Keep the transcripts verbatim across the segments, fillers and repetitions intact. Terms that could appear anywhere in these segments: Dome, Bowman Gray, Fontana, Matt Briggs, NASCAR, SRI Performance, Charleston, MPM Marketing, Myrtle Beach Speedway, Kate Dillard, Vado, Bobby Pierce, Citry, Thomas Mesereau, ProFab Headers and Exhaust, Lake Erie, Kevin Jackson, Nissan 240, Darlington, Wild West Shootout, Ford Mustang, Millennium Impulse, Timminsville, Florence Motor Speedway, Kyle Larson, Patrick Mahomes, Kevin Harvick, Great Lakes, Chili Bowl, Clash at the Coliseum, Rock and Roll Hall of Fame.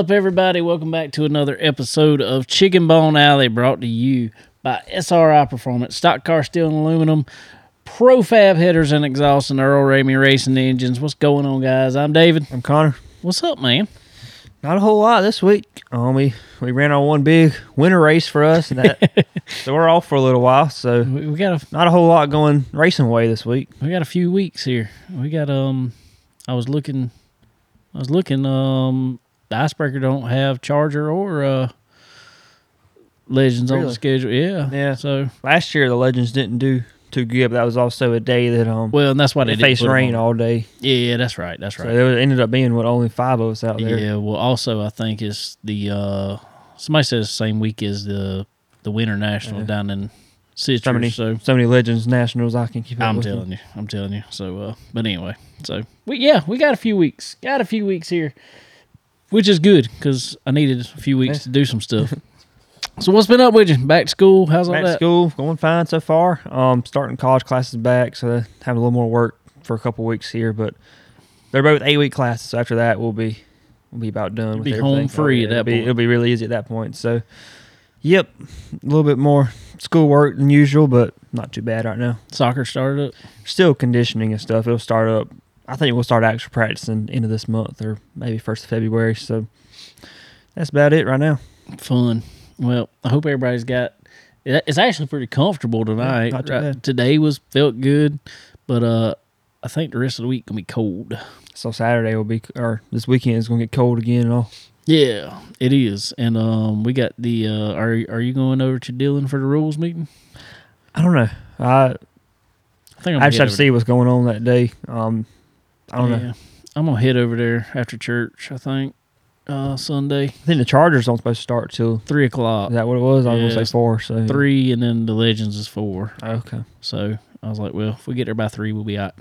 up, everybody? Welcome back to another episode of Chicken Bone Alley, brought to you by S R I Performance, Stock Car Steel and Aluminum, ProFab Headers and Exhaust, and Earl Ramey Racing Engines. What's going on, guys? I'm David. I'm Connor. What's up, man? Not a whole lot this week. Um, we, we ran our one big winter race for us, and that, so we're off for a little while. So we, we got a, not a whole lot going racing way this week. We got a few weeks here. We got um, I was looking. I was looking, um, the Icebreaker don't have Charger or uh, Legends really? on the schedule. Yeah. Yeah. So last year the Legends didn't do too good, but that was also a day that um well, and that's why they, they faced rain all day. Yeah, that's right. That's right. So there ended up being what only five of us out there. Yeah. Well, also I think it's the uh, somebody says the same week as the the Winter National yeah. down in Citry. So many, so. so many Legends Nationals I can keep up I'm with telling them. you. I'm telling you. So, uh, but anyway. So, we, yeah, we got a few weeks. Got a few weeks here, which is good because I needed a few weeks yeah. to do some stuff. So, what's been up with you? Back to school? How's all that? Back to school. Going fine so far. Um, starting college classes back, so having a little more work for a couple weeks here. But they're both eight-week classes, so after that we'll be we'll be about done. You'll with be everything. home free so, at that it'll point. Be, it'll be really easy at that point. So, yep, a little bit more schoolwork than usual, but not too bad right now. Soccer started up? Still conditioning and stuff. It'll start up. I think we'll start actually practicing end of this month or maybe first of February. So that's about it right now. Fun. Well, I hope everybody's got. It's actually pretty comfortable tonight. Not too right? bad. Today was felt good, but uh, I think the rest of the week gonna be cold. So Saturday will be, or this weekend is gonna get cold again and all. Yeah, it is, and um, we got the. Uh, are Are you going over to Dillon for the rules meeting? I don't know. I I think I'm I just have to see there. what's going on that day. Um. I don't yeah. know. I'm going to head over there after church, I think, uh, Sunday. I think the Chargers aren't supposed to start till three o'clock. Is that what it was? I was yeah, going to say four. So three, yeah. and then the Legends is four. Okay. So I was like, well, if we get there by three, we'll be out.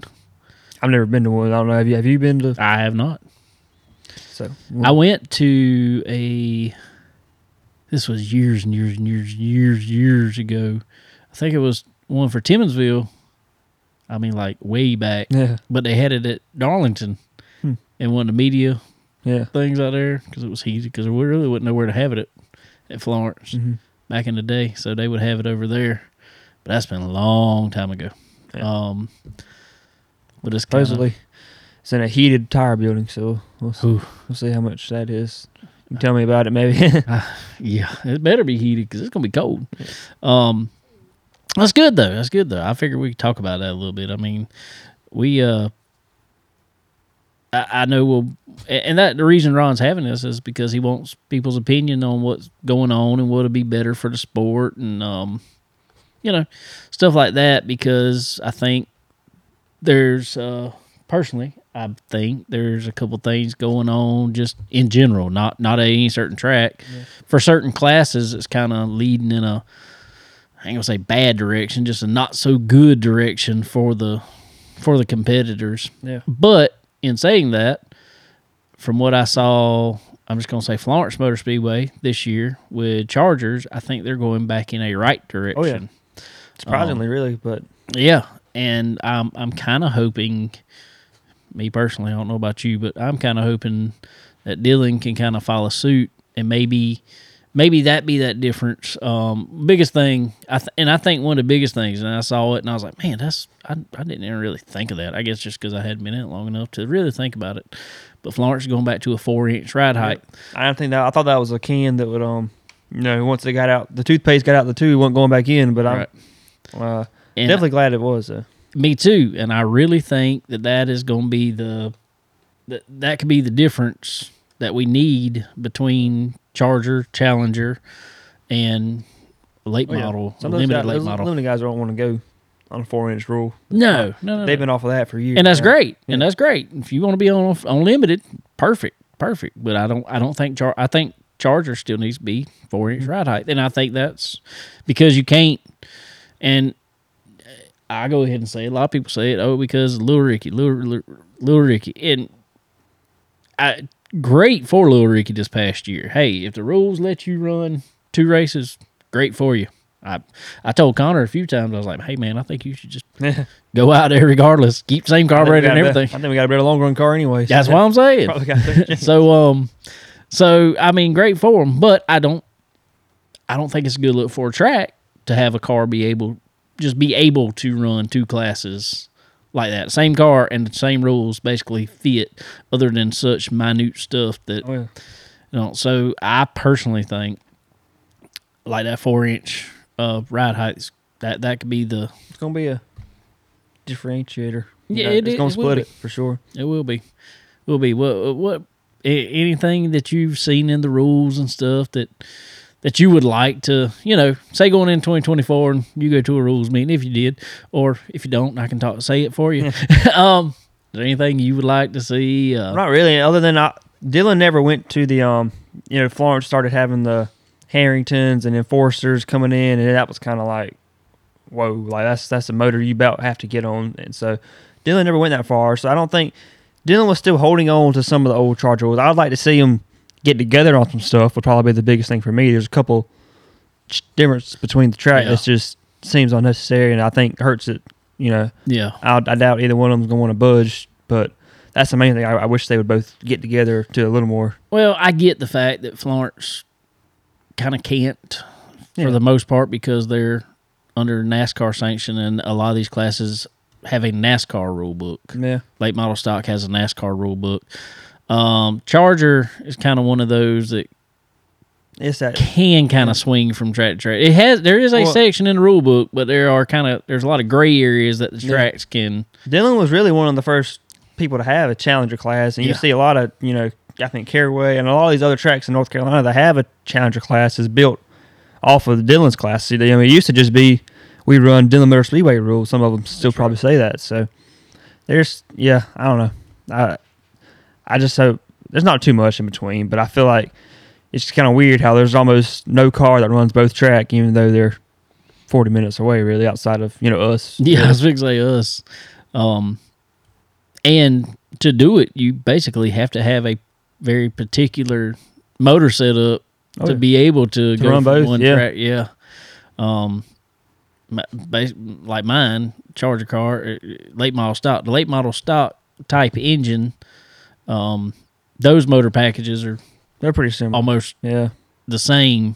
I've never been to one. I don't know. Have you, have you been to? I have not. So well. I went to a, this was years and years and years and years, years ago. I think it was one for Timminsville. I mean, like, way back. Yeah. But they had it at Darlington hmm. and one of the media yeah. things out there because it was heated because we really wouldn't know where to have it at, at Florence mm-hmm. back in the day. So they would have it over there. But that's been a long time ago. Yeah. Um, but it's Supposedly, kinda, it's in a heated tire building, so we'll see, we'll see how much that is. You tell me about it, maybe. uh, yeah, it better be heated because it's going to be cold. Yeah. Um. That's good, though. That's good, though. I figured we could talk about that a little bit. I mean, we, uh, I, I know we'll, and that the reason Ron's having this is because he wants people's opinion on what's going on and what'll be better for the sport and, um, you know, stuff like that because I think there's, uh, personally, I think there's a couple things going on just in general, not, not at any certain track. Yeah. For certain classes, it's kind of leading in a, I ain't gonna say bad direction, just a not so good direction for the for the competitors. Yeah. But in saying that, from what I saw, I'm just gonna say Florence Motor Speedway this year with Chargers, I think they're going back in a right direction. Oh yeah, surprisingly, um, really. But yeah, and I'm I'm kind of hoping. Me personally, I don't know about you, but I'm kind of hoping that Dillon can kind of follow suit and maybe. Maybe that be that difference. Um, biggest thing, I th- and I think one of the biggest things, and I saw it, and I was like, man, that's I, I didn't even really think of that. I guess just because I hadn't been in it long enough to really think about it. But Florence is going back to a four-inch ride height. I don't think that. I thought that was a can that would, um, you know, once they got out, the toothpaste got out the tube, it wasn't going back in. But I'm right. uh, definitely I, glad it was. Uh. Me too. And I really think that that is going to be the that that could be the difference that we need between Charger, Challenger, and late oh, yeah. model, Some limited guys, late those model. Limited guys don't want to go on a four-inch rule. No, no, no. They've no. been off of that for years, and that's now. great. Yeah. And that's great. If you want to be on on limited, perfect, perfect. But I don't, I don't think Char- I think Charger still needs to be four-inch ride height, and I think that's because you can't. And I go ahead and say it. A lot of people say it. Oh, because Little Ricky, Little Little Ricky, and I. Great for Little Ricky this past year. Hey, if the rules let you run two races, great for you. I I told Connor a few times, I was like, hey, man, I think you should just go out there regardless. Keep the same carburetor and everything. Better, I think we got a better long-run car anyway. That's what I'm saying. Got so, um, So, I mean, great for them, but I don't, I don't think it's a good look for a track to have a car be able, just be able to run two classes like that. Same car and the same rules basically fit, other than such minute stuff that, oh, yeah. you know, so I personally think like that four inch uh, ride height, that, that could be the, it's going to be a differentiator. Yeah, know, it, it's going it to split it for sure. It will be, will be what, what, anything that you've seen in the rules and stuff that, that you would like to, you know, say going in twenty twenty-four and you go to a rules meeting, if you did, or if you don't, I can talk, say it for you. um, is there anything you would like to see? Uh, Not really, other than I, Dillon never went to the, um, you know, Florence started having the Harringtons and Enforcers coming in, and that was kind of like, whoa, like that's that's a motor you about have to get on. And so Dillon never went that far, so I don't think, Dillon was still holding on to some of the old charge rules. I'd like to see them get together on some stuff would probably be the biggest thing for me. There's a couple difference between the track yeah. that just seems unnecessary, and I think hurts it, you know. Yeah. I, I doubt either one of them's going to want to budge, but that's the main thing. I, I wish they would both get together to a little more. Well, I get the fact that Florence kind of can't yeah. for the most part because they're under NASCAR sanction, and a lot of these classes have a NASCAR rule book. Yeah. Late model stock has a NASCAR rule book. Um, Charger is kind of one of those that, it's that can kind of swing from track to track. It has there is a well, section in the rule book, but there are kind of there's a lot of gray areas that the tracks yeah. can. Dillon was really one of the first people to have a Challenger class, and yeah. you see a lot of you know I think Caraway and a lot of these other tracks in North Carolina that have a Challenger class is built off of Dillon's class. See, they, I mean, it used to just be we run Dillon Motor Speedway rules. Some of them still That's probably right. say that. So there's yeah I don't know I. I just hope there's not too much in between, but I feel like it's kind of weird how there's almost no car that runs both track, even though they're forty minutes away, really, outside of, you know, us. Yeah, yeah. I was going to say us. Um, and to do it, you basically have to have a very particular motor setup oh, to yeah. be able to, to go run both, one yeah. track. Yeah. Um, like mine, Charger car, late model stock, the late model stock type engine. Um, those motor packages are they're pretty similar, almost yeah, the same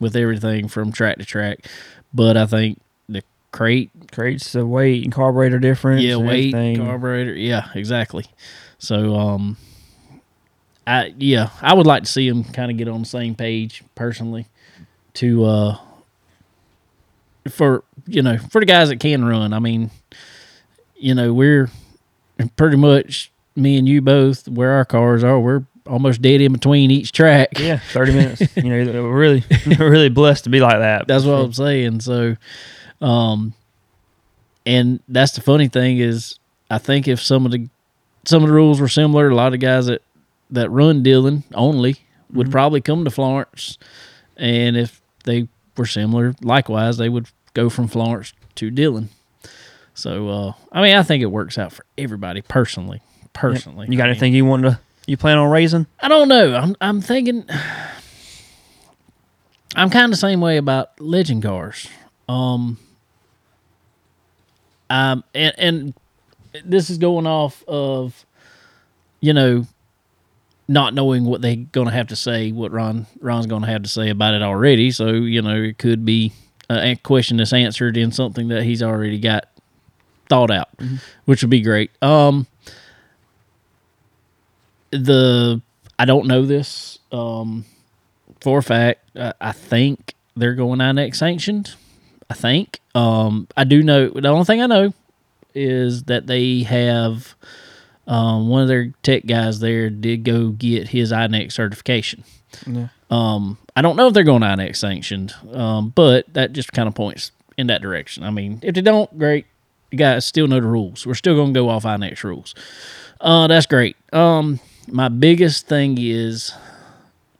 with everything from track to track. But I think the crate crates the weight and carburetor difference. Yeah, weight everything. Carburetor. Yeah, exactly. So, um, I yeah, I would like to see them kind of get on the same page personally. To uh, for you know for the guys that can run. I mean, you know we're pretty much. Me and you both, where our cars are, we're almost dead in between each track. Yeah, thirty minutes. You know, we're really, really blessed to be like that. That's what I'm saying. So, um, and that's the funny thing is, I think if some of the some of the rules were similar, a lot of guys that that run Dillon only would mm-hmm. probably come to Florence, and if they were similar, likewise, they would go from Florence to Dillon. So, uh, I mean, I think it works out for everybody personally. Personally, you got anything I mean, you want to? You plan on raising? I don't know. I'm I'm thinking. I'm kind of the same way about legend cars. Um. Um, and and this is going off of, you know, not knowing what they're gonna have to say, what Ron Ron's gonna have to say about it already. So you know, it could be a question that's answered in something that he's already got thought out, mm-hmm. which would be great. Um. The I don't know this um, for a fact. I, I think they're going I N X sanctioned. I think um, I do know. The only thing I know is that they have um, one of their tech guys there did go get his I N X certification. Yeah. Um, I don't know if they're going I N X sanctioned, um, but that just kind of points in that direction. I mean, if they don't, great. You guys still know the rules. We're still going to go off I N X rules. Uh, that's great. Um, my biggest thing is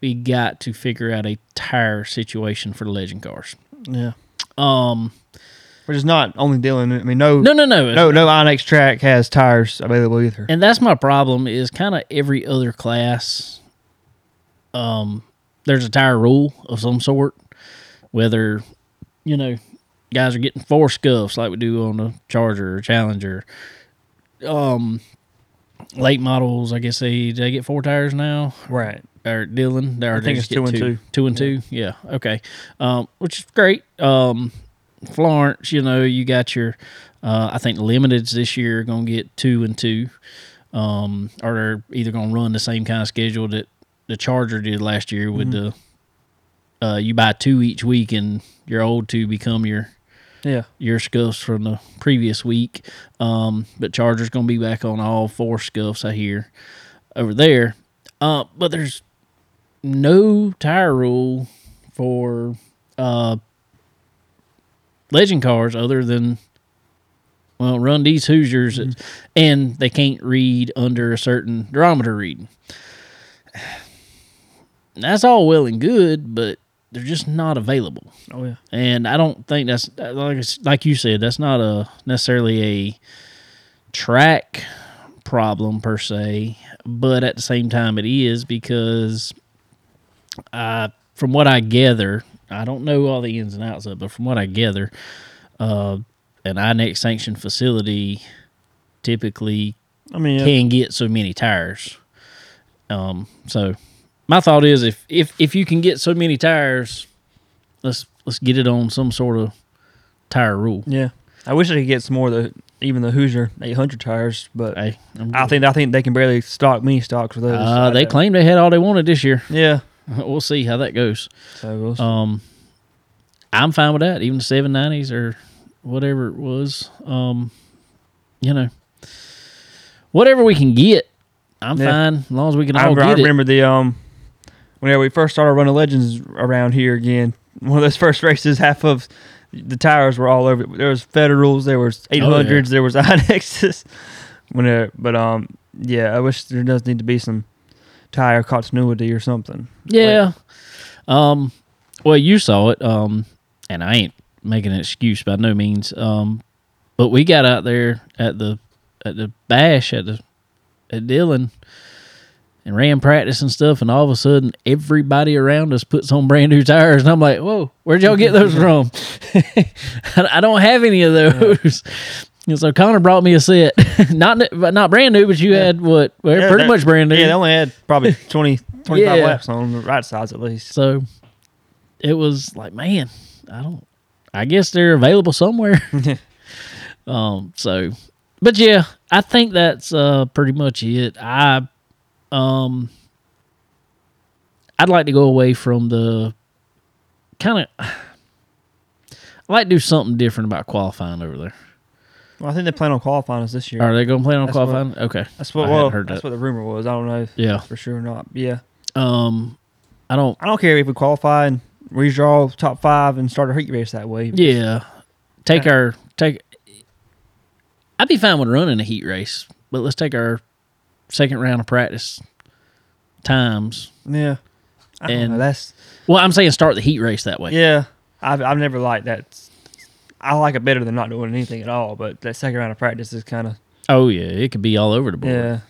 we got to figure out a tire situation for the legend cars. Yeah. Um, which is not only Dillon. I mean, no, no, no, no, no, no I N X track has tires available either. And that's my problem is kind of every other class. Um, there's a tire rule of some sort, whether, you know, guys are getting four scuffs like we do on a Charger or Challenger. Um, late models, I guess they, they get four tires now. Right. or Dillon. I think it's two and two. Two and two? Yeah. Okay. Um, which is great. Um, Florence, you know, you got your, uh, I think limiteds this year are going to get two and two. Um, or they're either going to run the same kind of schedule that the Charger did last year with mm-hmm. the, uh, you buy two each week and your old two become your, yeah, your scuffs from the previous week. Um, but Charger's going to be back on all four scuffs, I hear, over there. Uh, but there's no tire rule for uh, legend cars other than, well, run these Hoosiers, mm-hmm. and they can't read under a certain durometer reading. That's all well and good, but they're just not available. Oh, yeah. And I don't think that's, like, like you said, that's not a necessarily a track problem per se, but at the same time it is, because uh, from what I gather, I don't know all the ins and outs of it, but from what I gather, uh, an I N X sanctioned facility typically I mean, can yeah. get so many tires. Um, so my thought is, if, if if you can get so many tires, let's let's get it on some sort of tire rule. Yeah, I wish I could get some more of the even the Hoosier eight hundred tires, but hey, I think I think they can barely stock mini stocks with those. Uh, they claimed they had all they wanted this year. Yeah, we'll see how that goes. So we'll see. Um, I'm fine with that. Even the seven nineties or whatever it was, um, you know, whatever we can get, I'm yeah. fine as long as we can all I, get it. I remember it. the um, whenever we first started running Legends around here again, one of those first races, half of the tires were all over. There was Federals, there was eight hundreds, oh, yeah. there was I N Xs. Whenever, but um, yeah, I wish there does need to be some tire continuity or something. Yeah. Like, um, well, you saw it. Um, and I ain't making an excuse by no means. Um, but we got out there at the at the bash at the at Dillon and ran practice and stuff, and all of a sudden everybody around us puts on brand new tires, and I'm like, whoa, where'd y'all get those from? I don't have any of those. Yeah. And so Connor brought me a set, not not brand new, but you yeah. had what? Well, yeah, pretty much brand new. Yeah, they only had probably twenty, twenty-five yeah. laps on the right sides at least. So it was like, man, I don't. I guess they're available somewhere. um. So, but yeah, I think that's uh pretty much it. I. Um, I'd like to go away from the kind of. I'd like to do something different about qualifying over there. Well, I think they plan on qualifying us this year. Are they going to plan on that's qualifying? What, okay, that's what. I well, heard that's that. what the rumor was. I don't know. If yeah, for sure or not. Yeah. Um, I don't. I don't care if we qualify and redraw top five and start a heat race that way. Yeah. Take I, our take. I'd be fine with running a heat race, but let's take our second round of practice times. Yeah. I don't and know, that's well, I'm saying start the heat race that way. Yeah. I've I've never liked that. I like it better than not doing anything at all, but that second round of practice is kind of oh yeah, it could be all over the board. Yeah.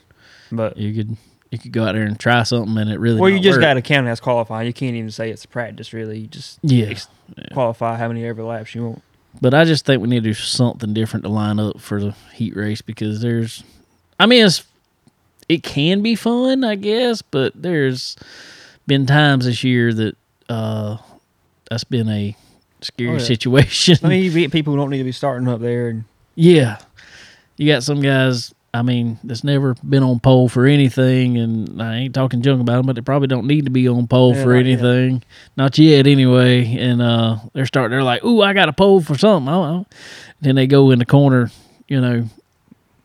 But you could you could go out there and try something and it really well, you just work. Got to count it as qualifying. You can't even say it's practice really. You just yeah. Ex- yeah. qualify how many overlaps you want. But I just think we need to do something different to line up for the heat race, because there's I mean it's It can be fun, I guess, but there's been times this year that uh, that's been a scary oh, yeah. situation. I mean, people don't need to be starting up there. And yeah. You got some guys, I mean, that's never been on pole for anything, and I ain't talking junk about them, but they probably don't need to be on pole yeah, for not anything. Yet. Not yet, anyway. And uh, they're starting, they're like, ooh, I got a pole for something. I don't know. Then they go in the corner, you know,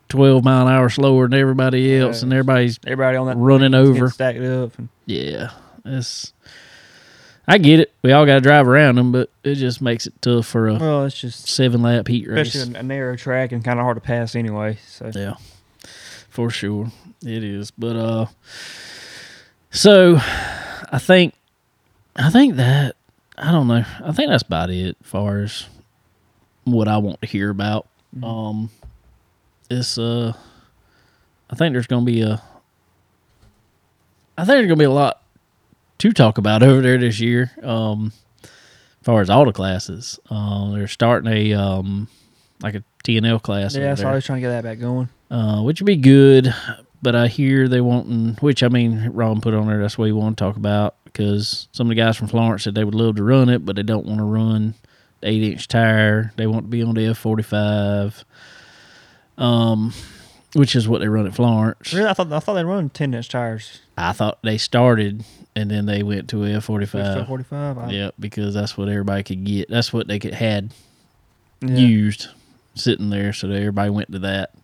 twelve mile an hour slower than everybody else, yeah, and everybody's everybody on that running over stacked up. And yeah, that's I get it. We all got to drive around them, but it just makes it tough for a well, it's just seven lap heat race, especially a narrow track and kind of hard to pass anyway. So yeah, for sure it is. But uh, so I think I think that I don't know. I think that's about it as far as what I want to hear about. Mm-hmm. Um. It's uh, I think there's gonna be a, I think there's gonna be a lot to talk about over there this year. Um, as far as all the classes, um, uh, they're starting a um, like a T and L class. Yeah, so I was trying to get that back going. Uh, which would be good, but I hear they wanting, which I mean, Ron put on there, that's what he wanted to talk about, because some of the guys from Florence said they would love to run it, but they don't want to run the eight-inch tire. They want to be on the F forty-five, um, which is what they run at Florence. Really? I thought I thought they run ten-inch tires. I thought they started, and then they went to F forty-five. F forty-five? Yeah, because that's what everybody could get. That's what they could had yeah. used sitting there, so everybody went to that.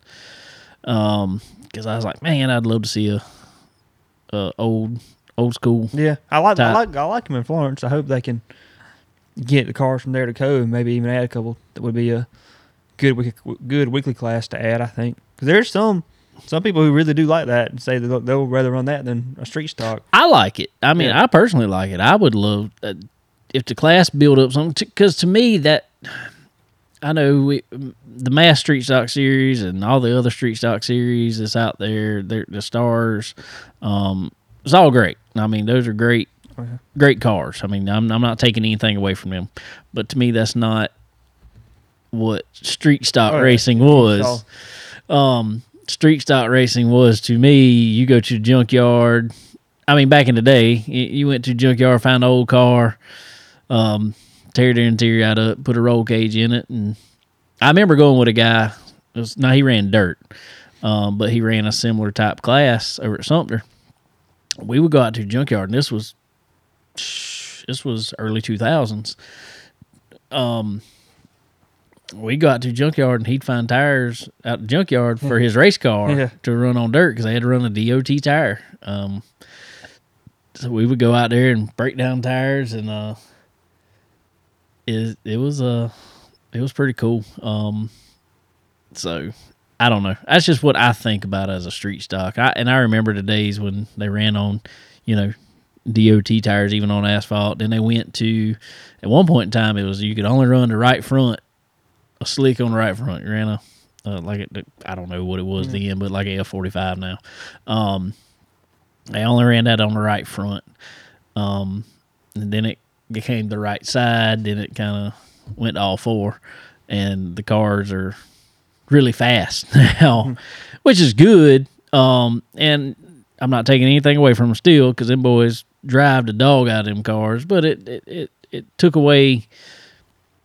Um, because I was like, man, I'd love to see a, a old old school. Yeah, I like type. I like I like them in Florence. I hope they can get the cars from there to Co. and maybe even add a couple. That would be a good week, good weekly class to add, I think. Because there's some some people who really do like that and say that they'll rather run that than a street stock. I like it. I mean, yeah. I personally like it. I would love uh, if the class built up something. Because to me, that. I know we, the Mass Street Stock Series and all the other Street Stock Series that's out there, the Stars, um, it's all great. I mean, those are great, okay. great cars. I mean, I'm, I'm not taking anything away from them. But to me, that's not what Street Stock right. racing was. Um, street Stock racing was, to me, you go to the junkyard. I mean, back in the day, you went to the junkyard, found an old car, um, tear the interior out up, put a roll cage in it. And I remember going with a guy. It was, now, he ran dirt, um, but he ran a similar type class over at Sumter. We would go out to the junkyard, and this was this was early two thousands. Um, we got to the junkyard, and he'd find tires out the junkyard for his race car yeah. to run on dirt because they had to run a D O T tire. Um, so we would go out there and break down tires and... uh It, it was uh, it was pretty cool. Um, so, I don't know. That's just what I think about as a street stock. I, and I remember the days when they ran on, you know, D O T tires, even on asphalt. Then they went to, at one point in time, it was you could only run the right front, a slick on the right front. You ran a, uh, like, it, I don't know what it was mm-hmm. then, but like an F forty-five now. Um, they only ran that on the right front. Um, and then it became the right side, then it kind of went all four, and the cars are really fast now, which is good. Um, and I'm not taking anything away from them still, because them boys drive the dog out of them cars, but it, it, it, it took away,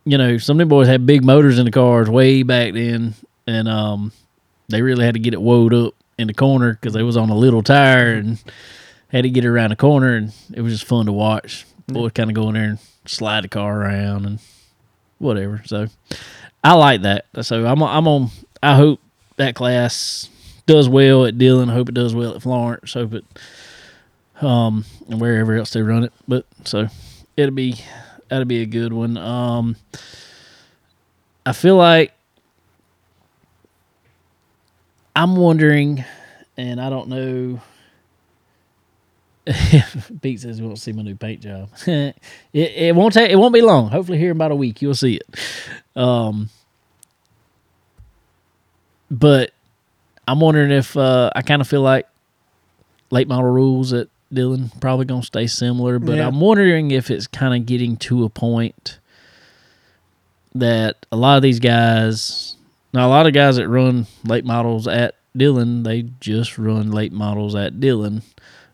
you know, some of them boys had big motors in the cars way back then, and um, they really had to get it woed up in the corner because they was on a little tire and had to get it around the corner, and it was just fun to watch. Boy, kind of go in there and slide the car around and whatever. So, I like that. So, I'm I'm on. I hope that class does well at Dillon. I hope it does well at Florence. Hope it, um, and wherever else they run it. But so it'll be that'll be a good one. Um, I feel like I'm wondering, and I don't know. Pete says he won't see my new paint job. it, it won't take. It won't be long. Hopefully, here in about a week, you'll see it. Um, but I'm wondering if uh, I kind of feel like late model rules at Dillon probably gonna stay similar. But yeah. I'm wondering if it's kind of getting to a point that a lot of these guys, now a lot of guys that run late models at Dillon, they just run late models at Dillon.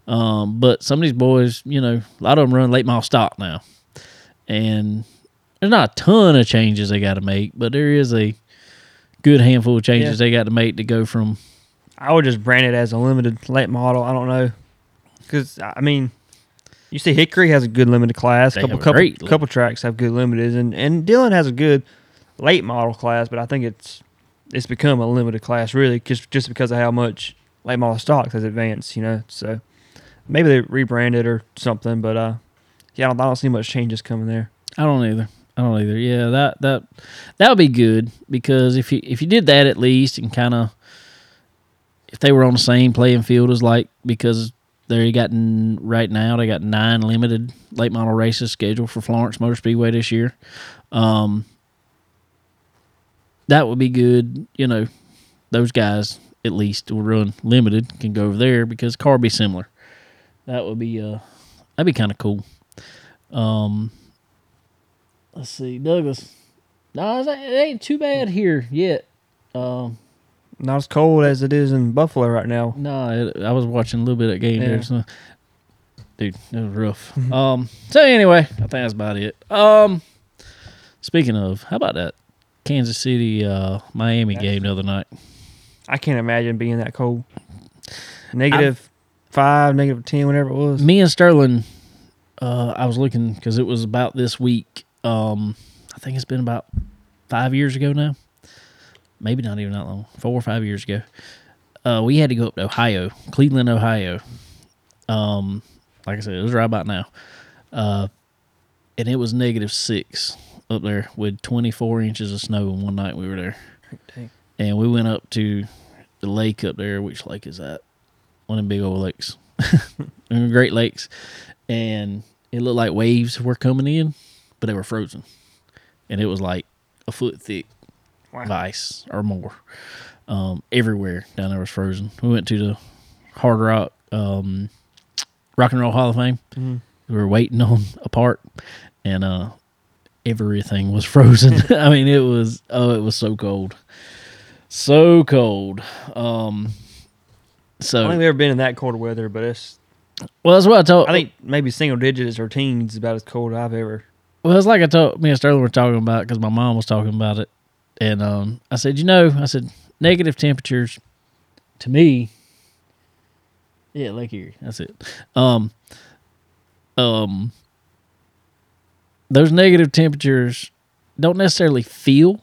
Um, but some of these boys, you know, a lot of them run late model stock now, and there's not a ton of changes they got to make, but there is a good handful of changes yeah. they got to make to go from. I would just brand it as a limited late model. I don't know, because I mean, you see, Hickory has a good limited class. They couple have a couple great couple limit. Tracks have good limiteds, and and Dillon has a good late model class, but I think it's it's become a limited class really, just just because of how much late model stocks has advanced, you know, so. Maybe they rebranded or something, but uh, yeah, I don't, I don't see much changes coming there. I don't either. I don't either. Yeah, that that that would be good, because if you if you did that at least, and kind of if they were on the same playing field as like, because they got right now they got nine limited late model races scheduled for Florence Motor Speedway this year. Um, that would be good. You know, those guys at least will run limited, can go over there, because car be similar. That would be uh, that'd be kind of cool. Um, let's see, Douglas. No, it ain't too bad here yet. Um, Not as cold as it is in Buffalo right now. No, it, I was watching a little bit of that game yeah. here. So. Dude, it was rough. Mm-hmm. Um, so anyway, I think that's about it. Um, speaking of, how about that Kansas City uh, Miami that's, game the other night? I can't imagine being that cold. Negative I, five, negative ten, whatever it was. Me and Sterling, uh, I was looking because it was about this week. Um, I think it's been about five years ago now. Maybe not even that long, four or five years ago. Uh, we had to go up to Ohio, Cleveland, Ohio. Um, like I said, it was right about now. Uh, and it was negative six up there with twenty-four inches of snow one night we were there. Dang. And we went up to the lake up there. Which lake is that? One of the big old lakes. Great Lakes. And it looked like waves were coming in, but they were frozen. And it was like a foot thick. Wow. Ice or more. Um, everywhere down there was frozen. We went to the Hard Rock, um, Rock and Roll Hall of Fame. Mm-hmm. We were waiting on a part, and uh, everything was frozen. I mean, it was, oh, it was so cold. So cold. Um, so, I don't think we've ever been in that cold weather, but it's... Well, that's what I told... I think maybe single digits or teens is about as cold as I've ever... Well, it's like I told... Me and Sterling were talking about it because my mom was talking about it. And um, I said, you know, I said, negative temperatures, to me, yeah, Lake Erie, that's it. Um, um, those negative temperatures don't necessarily feel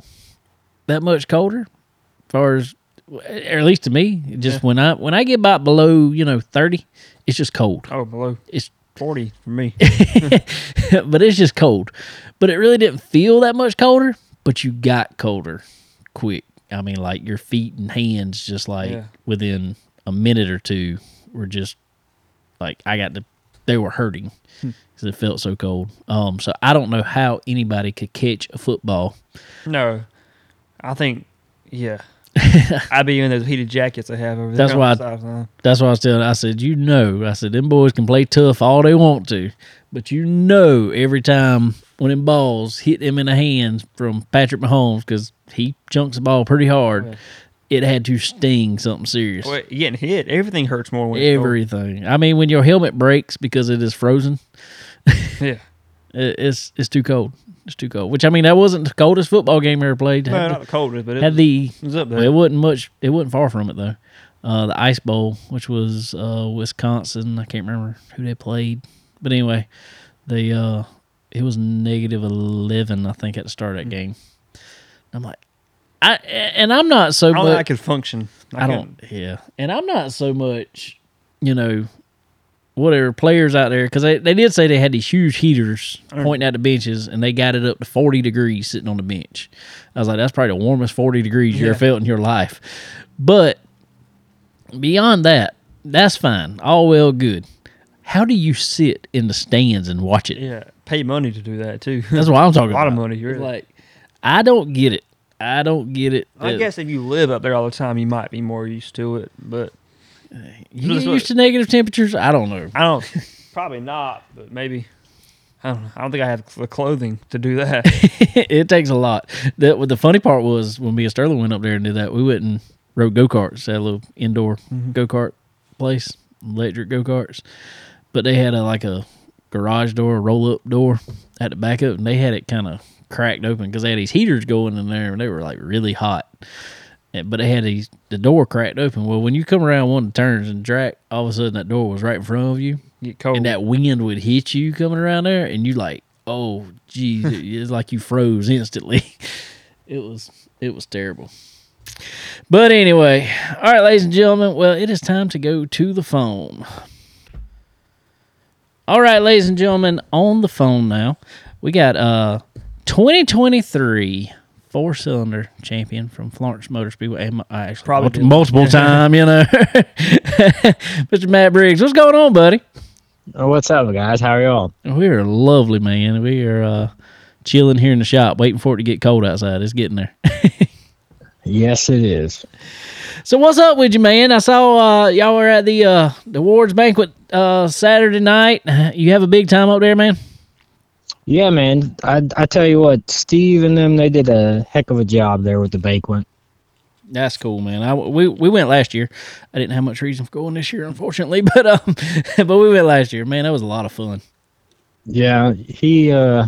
that much colder, as far as, or at least to me, just yeah. when I when I get about below, you know, thirty, it's just cold. Oh, below it's forty for me, but it's just cold. But it really didn't feel that much colder. But you got colder quick. I mean, like your feet and hands just like yeah. within a minute or two were just like I got to, they were hurting because it felt so cold. Um, so I don't know how anybody could catch a football. No, I think, yeah. I'd be in those heated jackets they have over there. That's why, I, that's why I was telling I said, you know, I said, them boys can play tough all they want to, but you know every time when them balls hit them in the hands from Patrick Mahomes, because he chunks the ball pretty hard, yeah. it had to sting something serious. Well, getting hit, everything hurts more when everything. It's cold. I mean, when your helmet breaks because it is frozen, yeah, it's it's too cold. It's too cold. Which I mean, that wasn't the coldest football game I ever played. No, had not the, the coldest, but it had the. It was up there. Well, it wasn't much. It wasn't far from it though. Uh, the Ice Bowl, which was uh, Wisconsin, I can't remember who they played, but anyway, the uh, it was negative eleven, I think, at the start of that mm-hmm. game. I'm like, I and I'm not so. I don't much, think I could function. I, I don't. Yeah, and I'm not so much. You know. Whatever players out there, because they, they did say they had these huge heaters pointing at the benches, and they got it up to forty degrees sitting on the bench. I was like, that's probably the warmest forty degrees you yeah. ever felt in your life. But beyond that, that's fine, all well good. How do you sit in the stands and watch it? Yeah, pay money to do that too. That's what I'm talking about. A lot about. Of money, really. Like, I don't get it. I don't get it. I guess if you live up there all the time, you might be more used to it, but. You get used to negative temperatures? I don't know. I don't. Probably not, but maybe. I don't know. I don't think I have the clothing to do that. It takes a lot. The, the funny part was when me and Sterling went up there and did that, we went and rode go-karts, that little indoor mm-hmm. go-kart place, electric go-karts. But they had a, like a garage door, roll-up door at the back of it, and they had it kind of cracked open because they had these heaters going in there, and they were like really hot. But they had these, the door cracked open. Well, when you come around one of the turns and track, all of a sudden that door was right in front of you. Get cold. And that wind would hit you coming around there, and you like, oh, geez, it's like you froze instantly. It was it was terrible. But anyway, all right, ladies and gentlemen, well, it is time to go to the phone. All right, ladies and gentlemen, on the phone now, we got uh twenty twenty-three four-cylinder champion from Florence Motor Speedway. I actually probably multiple time, you know. Mister Matt Briggs, what's going on, buddy? Oh, what's up, guys? How are y'all? We're lovely, man. We are uh, chilling here in the shop, waiting for it to get cold outside. It's getting there. Yes, it is. So, what's up with you, man? I saw uh, y'all were at the uh, the awards banquet uh, Saturday night. You have a big time up there, man. Yeah, man. I I tell you what, Steve and them, they did a heck of a job there with the banquet. That's cool, man. I, we we went last year. I didn't have much reason for going this year, unfortunately, but um, but we went last year. Man, that was a lot of fun. Yeah, he uh,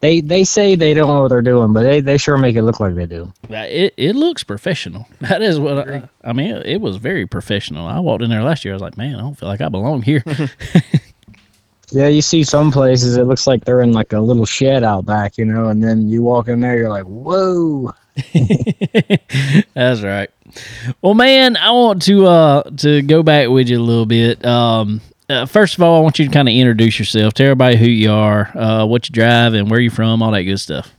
they they say they don't know what they're doing, but they, they sure make it look like they do. It it looks professional. That is what I, I mean. It was very professional. I walked in there last year. I was like, man, I don't feel like I belong here. Yeah, you see some places it looks like they're in like a little shed out back, you know, and then you walk in there, you're like, whoa. That's right. Well, man, I want to uh to go back with you a little bit. Um, uh, first of all, I want you to kind of introduce yourself, tell everybody who you are, uh, what you drive, and where you're from, all that good stuff.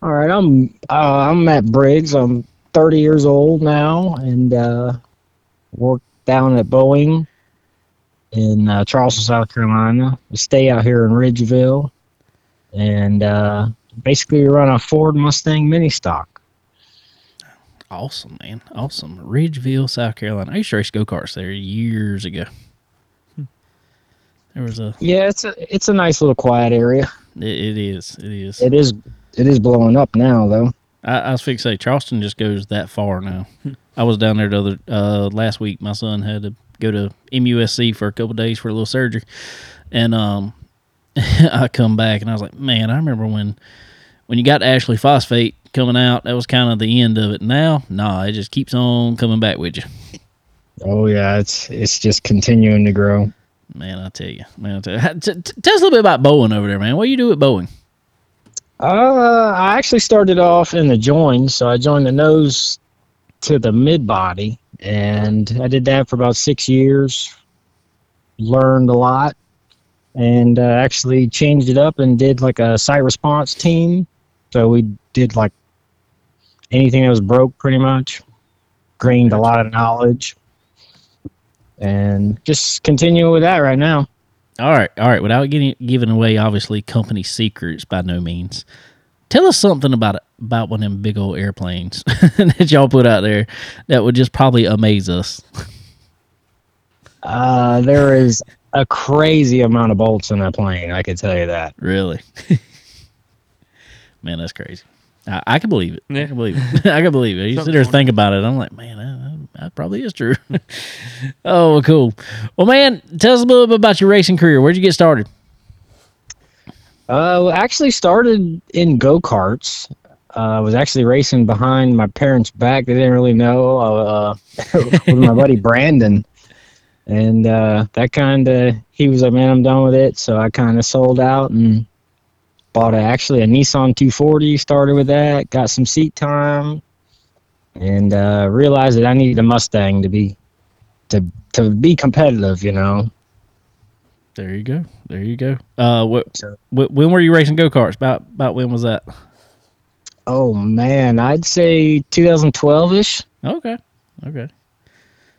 All right, I'm uh, I'm Matt Briggs. I'm thirty years old now, and uh, work down at Boeing in uh, Charleston, South Carolina. We stay out here in Ridgeville, and uh, basically we run a Ford Mustang mini stock. Awesome, man. Awesome. Ridgeville, South Carolina. I used to race go-karts there years ago. There was a yeah, it's a it's a nice little quiet area. It, it is. It is. It is. It is blowing up now, though. I, I was fixing to say Charleston just goes that far now. I was down there the other uh, last week. My son had to go to M U S C for a couple of days for a little surgery, and um I come back and I was like, man, I remember when when you got Ashley Phosphate coming out, that was kind of the end of it. Now nah it just keeps on coming back with you. Oh yeah, it's it's just continuing to grow, man. I tell you man I tell you. T- t- tell us a little bit about Boeing over there, man. What do you do at Boeing? uh I actually started off in the join, so I joined the nose to the mid body, and I did that for about six years. Learned a lot, and uh, actually changed it up and did like a site response team. So we did like anything that was broke, pretty much. Gained a lot of knowledge, and just continuing with that right now. All right, all right. Without getting giving away obviously company secrets by no means, tell us something about it. About one of them big old airplanes that y'all put out there that would just probably amaze us. Uh, there is a crazy amount of bolts in that plane, I can tell you that. Really? Man, that's crazy. I, I can believe it. Yeah. I can believe it. I can believe it. You sit there and think about it. I'm like, man, that, that probably is true. Oh, cool. Well, man, tell us a little bit about your racing career. Where'd you get started? Uh, actually started in go-karts. I uh, was actually racing behind my parents' back. They didn't really know. Uh, with my buddy Brandon. And uh, that kind of, he was like, man, I'm done with it. So I kind of sold out and bought a, actually a Nissan two forty, started with that, got some seat time, and uh, realized that I needed a Mustang to be to to be competitive, you know. There you go. There you go. Uh, what, so, what, when were you racing go-karts? About, about when was that? Oh, man, I'd say twenty twelve-ish. Okay, okay.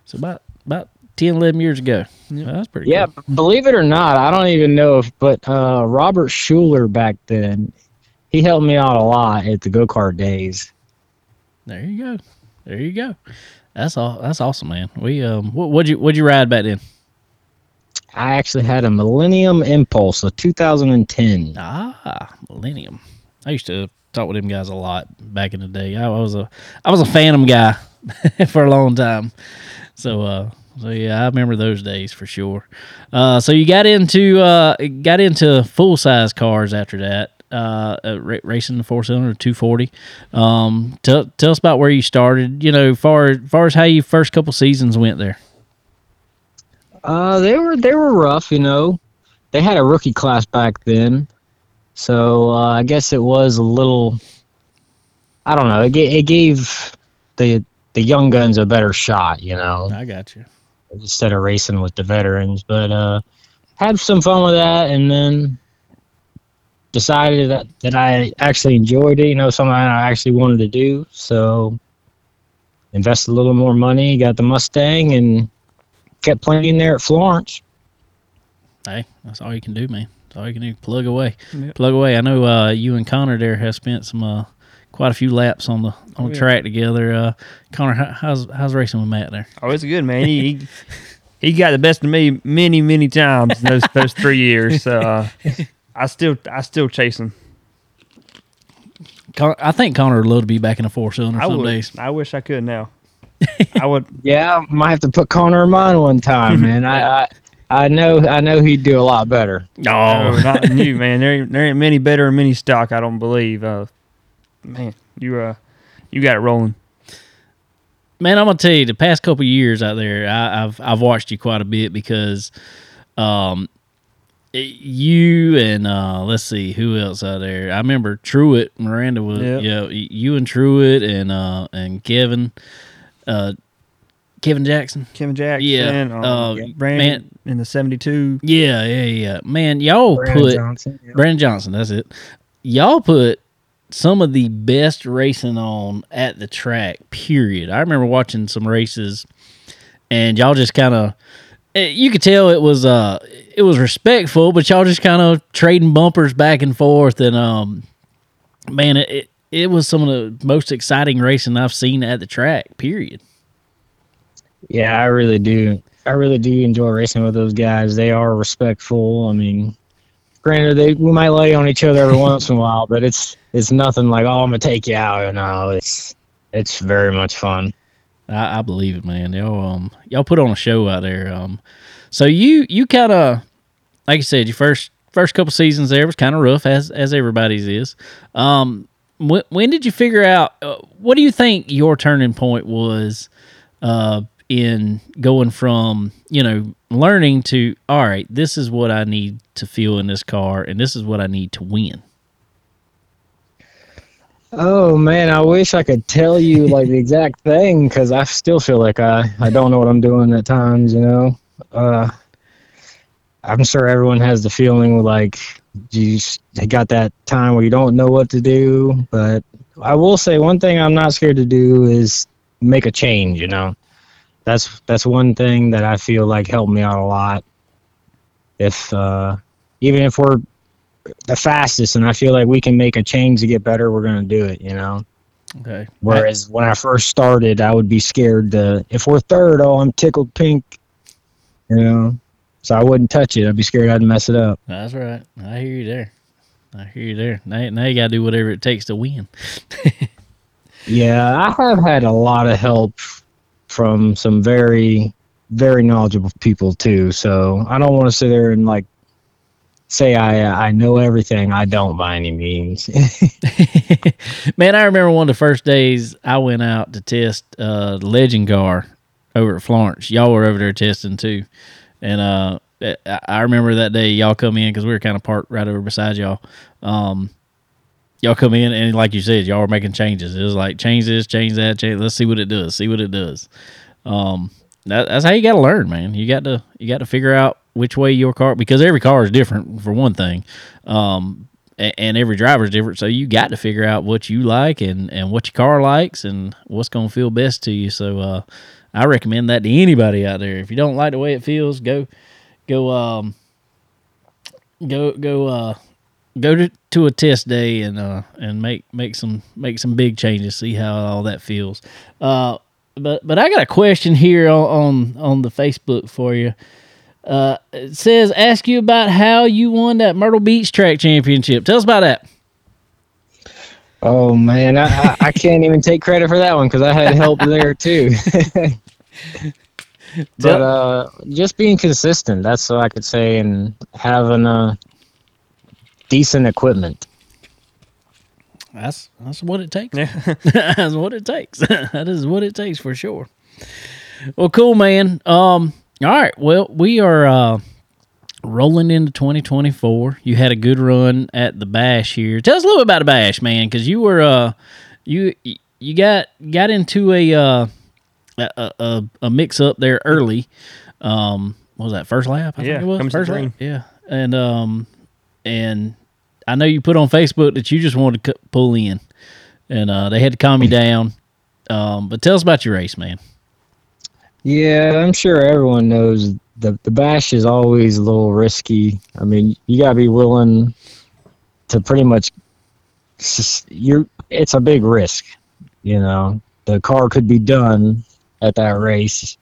So about about ten, eleven years ago. Yeah, well, that's pretty yeah, cool. Believe it or not, I don't even know if, but uh, Robert Schuler back then, he helped me out a lot at the go-kart days. There you go. There you go. That's all. That's awesome, man. We um, what, what'd you what'd you ride back then? I actually had a Millennium Impulse, a two thousand ten. Ah, Millennium. I used to talk with them guys a lot back in the day. I was a I was a Phantom guy for a long time, so uh, so yeah, I remember those days for sure. Uh, so you got into uh, got into full size cars after that, uh, r- racing the four cylinder two forty. Um, t- tell us about where you started. You know, far far as how your first couple seasons went there. Uh, they were they were rough. You know, they had a rookie class back then. So uh, I guess it was a little, I don't know, it, g- it gave the the young guns a better shot, you know. I got you. Instead of racing with the veterans. But uh, had some fun with that, and then decided that, that I actually enjoyed it, you know, something I actually wanted to do. So invested a little more money, got the Mustang, and kept playing there at Florence. Hey, that's all you can do, man. All you can do, plug away, yep. plug away. I know uh, you and Connor there have spent some uh, quite a few laps on the on oh, the yeah. track together. Uh, Connor, how, how's how's racing with Matt there? Oh, it's good, man. He he, he got the best of me many many times in those those three years. So uh, I still I still chase him. Con- I think Connor would love to be back in a four-cylinder I some would. days. I wish I could now. I would. Yeah, I might have to put Connor in mine one time, man. I, I I know I know he'd do a lot better. Oh, no, not you, man. There, there ain't many better in mini stock, I don't believe. Uh, man, you uh, you got it rolling. Man, I'm gonna tell you, the past couple of years out there, I, I've I've watched you quite a bit because, um, it, you and uh, let's see who else out there. I remember Truitt, Miranda was, yep. yeah, you and Truitt and uh and Kevin, uh, Kevin Jackson, Kevin Jackson, yeah, um, uh, yeah. Brandon man, in the seventy-two, yeah, yeah, yeah. Man, y'all Brandon put Johnson, yeah. Brandon Johnson, that's it. Y'all put some of the best racing on at the track, period. I remember watching some races, and y'all just kind of, you could tell it was uh it was respectful, but y'all just kind of trading bumpers back and forth, and um man, it, it it was some of the most exciting racing I've seen at the track, period. Yeah, I really do. I really do enjoy racing with those guys. They are respectful. I mean, granted, they we might lay on each other every once in a while, but it's it's nothing like, oh, I'm gonna take you out. No, it's it's very much fun. I, I believe it, man. Y'all um y'all put on a show out there. Um, so you you kind of, like you said, your first first couple seasons there was kind of rough, as as everybody's is. Um, when when did you figure out? Uh, what do you think your turning point was? Uh. In going from, you know, learning to, all right, this is what I need to feel in this car, and this is what I need to win? Oh, man, I wish I could tell you, like, the exact thing, because I still feel like I, I don't know what I'm doing at times, you know? Uh, I'm sure everyone has the feeling, like, you got that time where you don't know what to do, but I will say one thing I'm not scared to do is make a change, you know? That's that's one thing that I feel like helped me out a lot. If uh, even if we're the fastest, and I feel like we can make a change to get better, we're gonna do it, you know. Okay. Whereas when I first started, I would be scared to, if we're third, oh, I'm tickled pink, you know. So I wouldn't touch it. I'd be scared I'd mess it up. That's right. I hear you there. I hear you there. Now, now you gotta do whatever it takes to win. Yeah, I have had a lot of help from some very, very knowledgeable people too. So I don't want to sit there and like say I I know everything. I don't by any means. Man, I remember one of the first days I went out to test uh, the Legend car over at Florence. Y'all were over there testing too, and uh, I remember that day y'all come in because we were kind of parked right over beside y'all. Um, Y'all come in, and like you said, y'all were making changes. It was like, change this, change that, change. Let's see what it does. See what it does. Um, that, that's how you got to learn, man. You got to you got to figure out which way your car, because every car is different for one thing, um, and, and every driver is different. So you got to figure out what you like and, and what your car likes and what's gonna feel best to you. So uh, I recommend that to anybody out there. If you don't like the way it feels, go go um, go go. Uh, Go to, to a test day and uh and make, make some make some big changes. See how all that feels. Uh, but but I got a question here on on, on the Facebook for you. Uh, it says, ask you about how you won that Myrtle Beach track championship. Tell us about that. Oh man, I, I, I can't even take credit for that one because I had help there too. But uh, just being consistent. That's what I could say, and having a. Decent equipment. That's that's what it takes. Yeah. That's what it takes. That is what it takes for sure. Well, cool, man. Um, all right. Well, we are uh, rolling into twenty twenty-four. You had a good run at the Bash here. Tell us a little bit about the Bash, man, because you were uh, you you got got into a uh, a, a a mix up there early. Um, what was that first lap? I yeah, think it was comes first lap. Yeah, and um, and. I know you put on Facebook that you just wanted to pull in, and uh, they had to calm you down. Um, but tell us about your race, man. Yeah, I'm sure everyone knows the the Bash is always a little risky. I mean, you gotta be willing to pretty much. You're it's a big risk, you know. The car could be done at that race.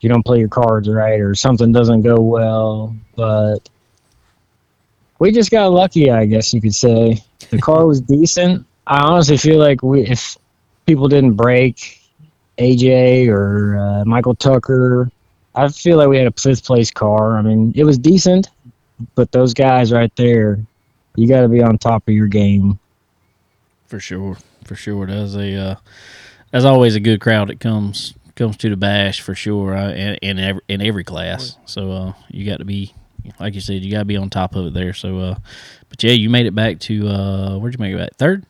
You don't play your cards right, or something doesn't go well, but. We just got lucky, I guess you could say. The car was decent. I honestly feel like we, if people didn't break A J or uh, Michael Tucker, I feel like we had a fifth place car. I mean, it was decent, but those guys right there, you got to be on top of your game. For sure, for sure. That's a uh, that's always a good crowd that comes comes to the bash for sure, uh, and in every in every class. So uh, you got to be, like you said, you got to be on top of it there. So, uh, but yeah, you made it back to uh, where'd you make it back? Third.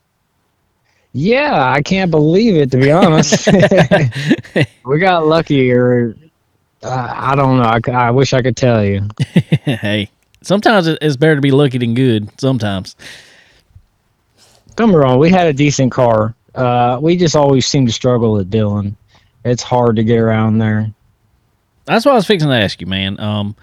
Yeah, I can't believe it, to be honest. We got lucky, or uh, I don't know. I, I wish I could tell you. Hey, sometimes it's better to be lucky than good. Sometimes. Don't get me wrong, we had a decent car. Uh, we just always seem to struggle at Dillon. It's hard to get around there. That's what I was fixing to ask you, man. Um,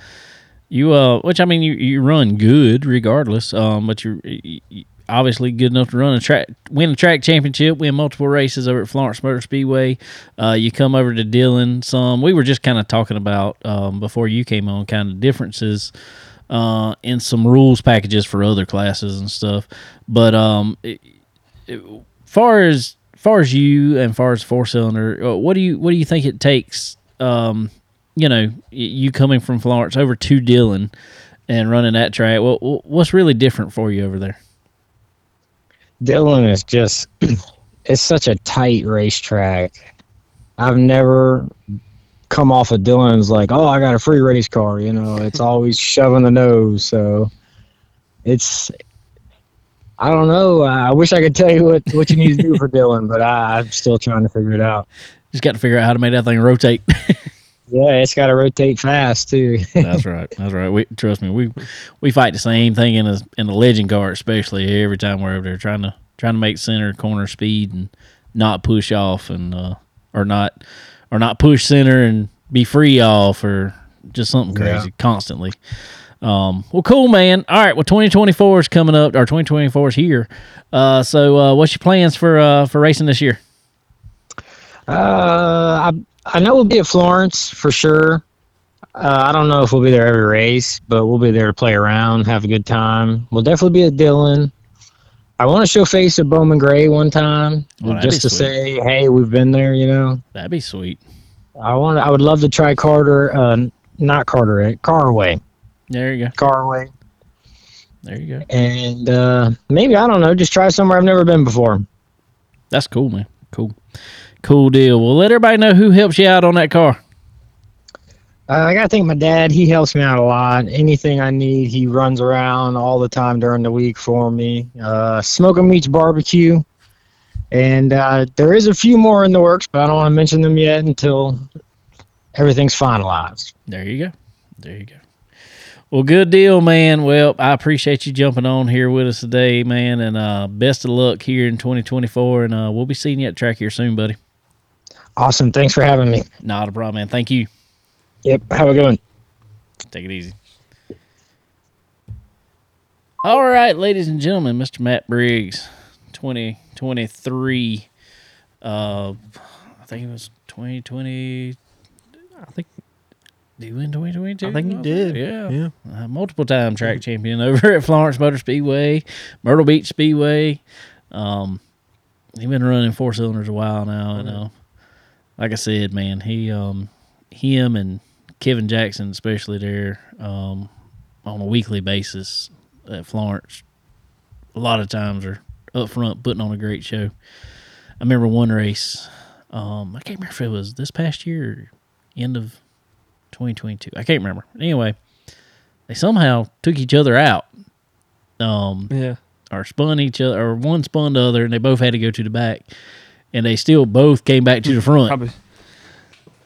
you, uh, which I mean, you, you run good regardless. Um, but you're you, obviously good enough to run a track, win a track championship, win multiple races over at Florence Motor Speedway. Uh, you come over to Dillon. Some we were just kind of talking about um, before you came on, kind of differences. Uh, and some rules packages for other classes and stuff, but um, it, it, far as far as you and far as four cylinder, uh, what do you what do you think it takes? Um, you know, you coming from Florence over to Dillon and running that track. Well, what's really different for you over there? Dillon is just it's such a tight racetrack. I've never come off of Dillon's like, oh, I got a free race car, you know. It's always shoving the nose, so it's I don't know. I wish I could tell you what, what you need to do for Dillon, but I, I'm still trying to figure it out. Just got to figure out how to make that thing rotate. Yeah, it's got to rotate fast too. That's right. That's right. We trust me. We we fight the same thing in a in a legend car, especially every time we're over there trying to trying to make center corner speed and not push off and uh, or not. Or not push center and be free off or just something crazy yeah. constantly. Um, well, cool, man. All right, well, twenty twenty-four is coming up. Or twenty twenty-four is here. Uh, so uh, what's your plans for uh, for racing this year? Uh, I I know we'll be at Florence for sure. Uh, I don't know if we'll be there every race, but we'll be there to play around, have a good time. We'll definitely be at Dillon. I want to show face at Bowman Gray one time, oh, just to sweet. say, hey, we've been there, you know. That'd be sweet. I want. I would love to try Carter, uh, not Carter, Caraway. There you go. Caraway. There you go. And uh, maybe, I don't know, just try somewhere I've never been before. That's cool, man. Cool. Cool deal. Well, let everybody know who helps you out on that car. Uh, I got to thank my dad. He helps me out a lot. Anything I need, he runs around all the time during the week for me. Uh, Smoking Meats Barbecue. And uh, there is a few more in the works, but I don't want to mention them yet until everything's finalized. There you go. There you go. Well, good deal, man. Well, I appreciate you jumping on here with us today, man. And uh, best of luck here in twenty twenty-four. And uh, we'll be seeing you at track here soon, buddy. Awesome. Thanks for having me. Not a problem, man. Thank you. Yep, have a good one. Take it easy. All right, ladies and gentlemen, Mister Matt Briggs, twenty twenty-three. Uh, I think it was twenty twenty. I think did he win twenty twenty-two? I think he did. Yeah, yeah. Uh, multiple time track champion over at Florence Motor Speedway, Myrtle Beach Speedway. Um, he's been running four cylinders a while now, and uh, like I said, man, he um him and Kevin Jackson, especially there um, on a weekly basis at Florence, a lot of times are up front putting on a great show. I remember one race. Um, I can't remember if it was this past year or end of twenty twenty-two. I can't remember. Anyway, they somehow took each other out. Um, yeah. Or spun each other, or one spun the other, and they both had to go to the back. And they still both came back to the front. Probably.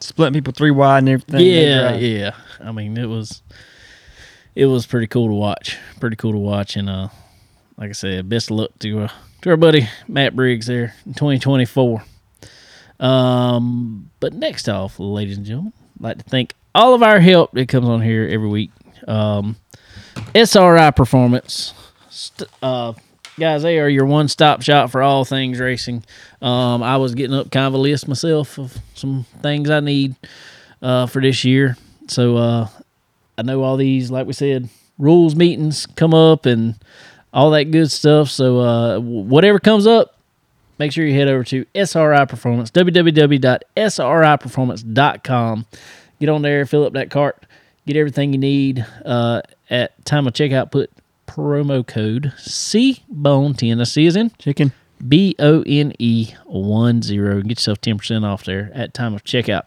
Splitting people three wide and everything. Yeah, yeah. I mean, it was it was pretty cool to watch. Pretty cool to watch. And uh, like I said, best of luck to, uh, to our buddy Matt Briggs there in twenty twenty-four. Um, but next off, ladies and gentlemen, I'd like to thank all of our help that comes on here every week. Um, S R I Performance. St- uh Guys, they are your one-stop shop for all things racing. Um, I was getting up kind of a list myself of some things I need uh, for this year. So uh, I know all these, like we said, rules meetings come up and all that good stuff. So uh, whatever comes up, make sure you head over to S R I Performance, w w w dot s r i performance dot com. Get on there, fill up that cart, get everything you need. Uh, at time of checkout, put promo code C B O N E ten. That's C as in chicken. B O N E ten. Get yourself ten percent off there at time of checkout.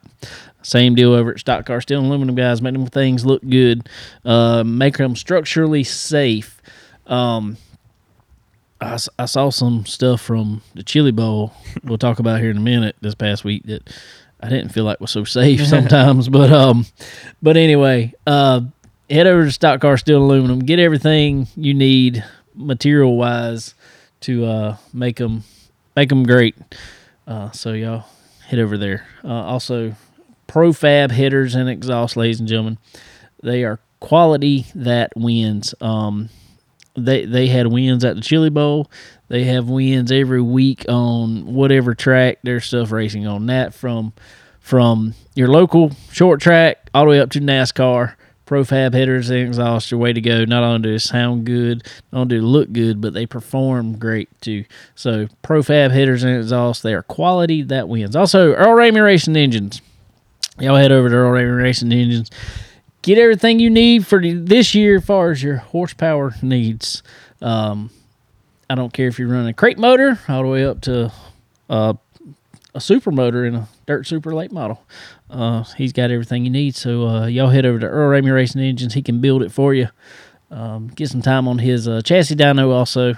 Same deal over at Stock Car Steel and Aluminum, guys. Make them things look good. Uh, make them structurally safe. Um, I, I saw some stuff from the Chili Bowl we'll talk about here in a minute this past week that I didn't feel like was so safe sometimes. but um, but anyway, uh, head over to Stock Car Steel and Aluminum. Get everything you need material-wise to uh, make them make them great. Uh, so y'all head over there. Uh, also, ProFab Headers and Exhaust, ladies and gentlemen, they are quality that wins. Um, they they had wins at the Chili Bowl. They have wins every week on whatever track their stuff racing on. That from from your local short track all the way up to NASCAR. ProFab Headers and Exhaust, your way to go. Not only do it sound good, not only do it look good, but they perform great too. So ProFab Headers and Exhaust, they are quality that wins. Also, Earl Ramey Racing Engines. Y'all head over to Earl Ramey Racing Engines. Get everything you need for this year as far as your horsepower needs. Um, I don't care if you're running a crate motor all the way up to uh, a super motor in a dirt super late model. Uh, he's got everything you need, so uh, y'all head over to Earl Ramey Racing Engines. He can build it for you. Um, get some time on his uh, chassis dyno also.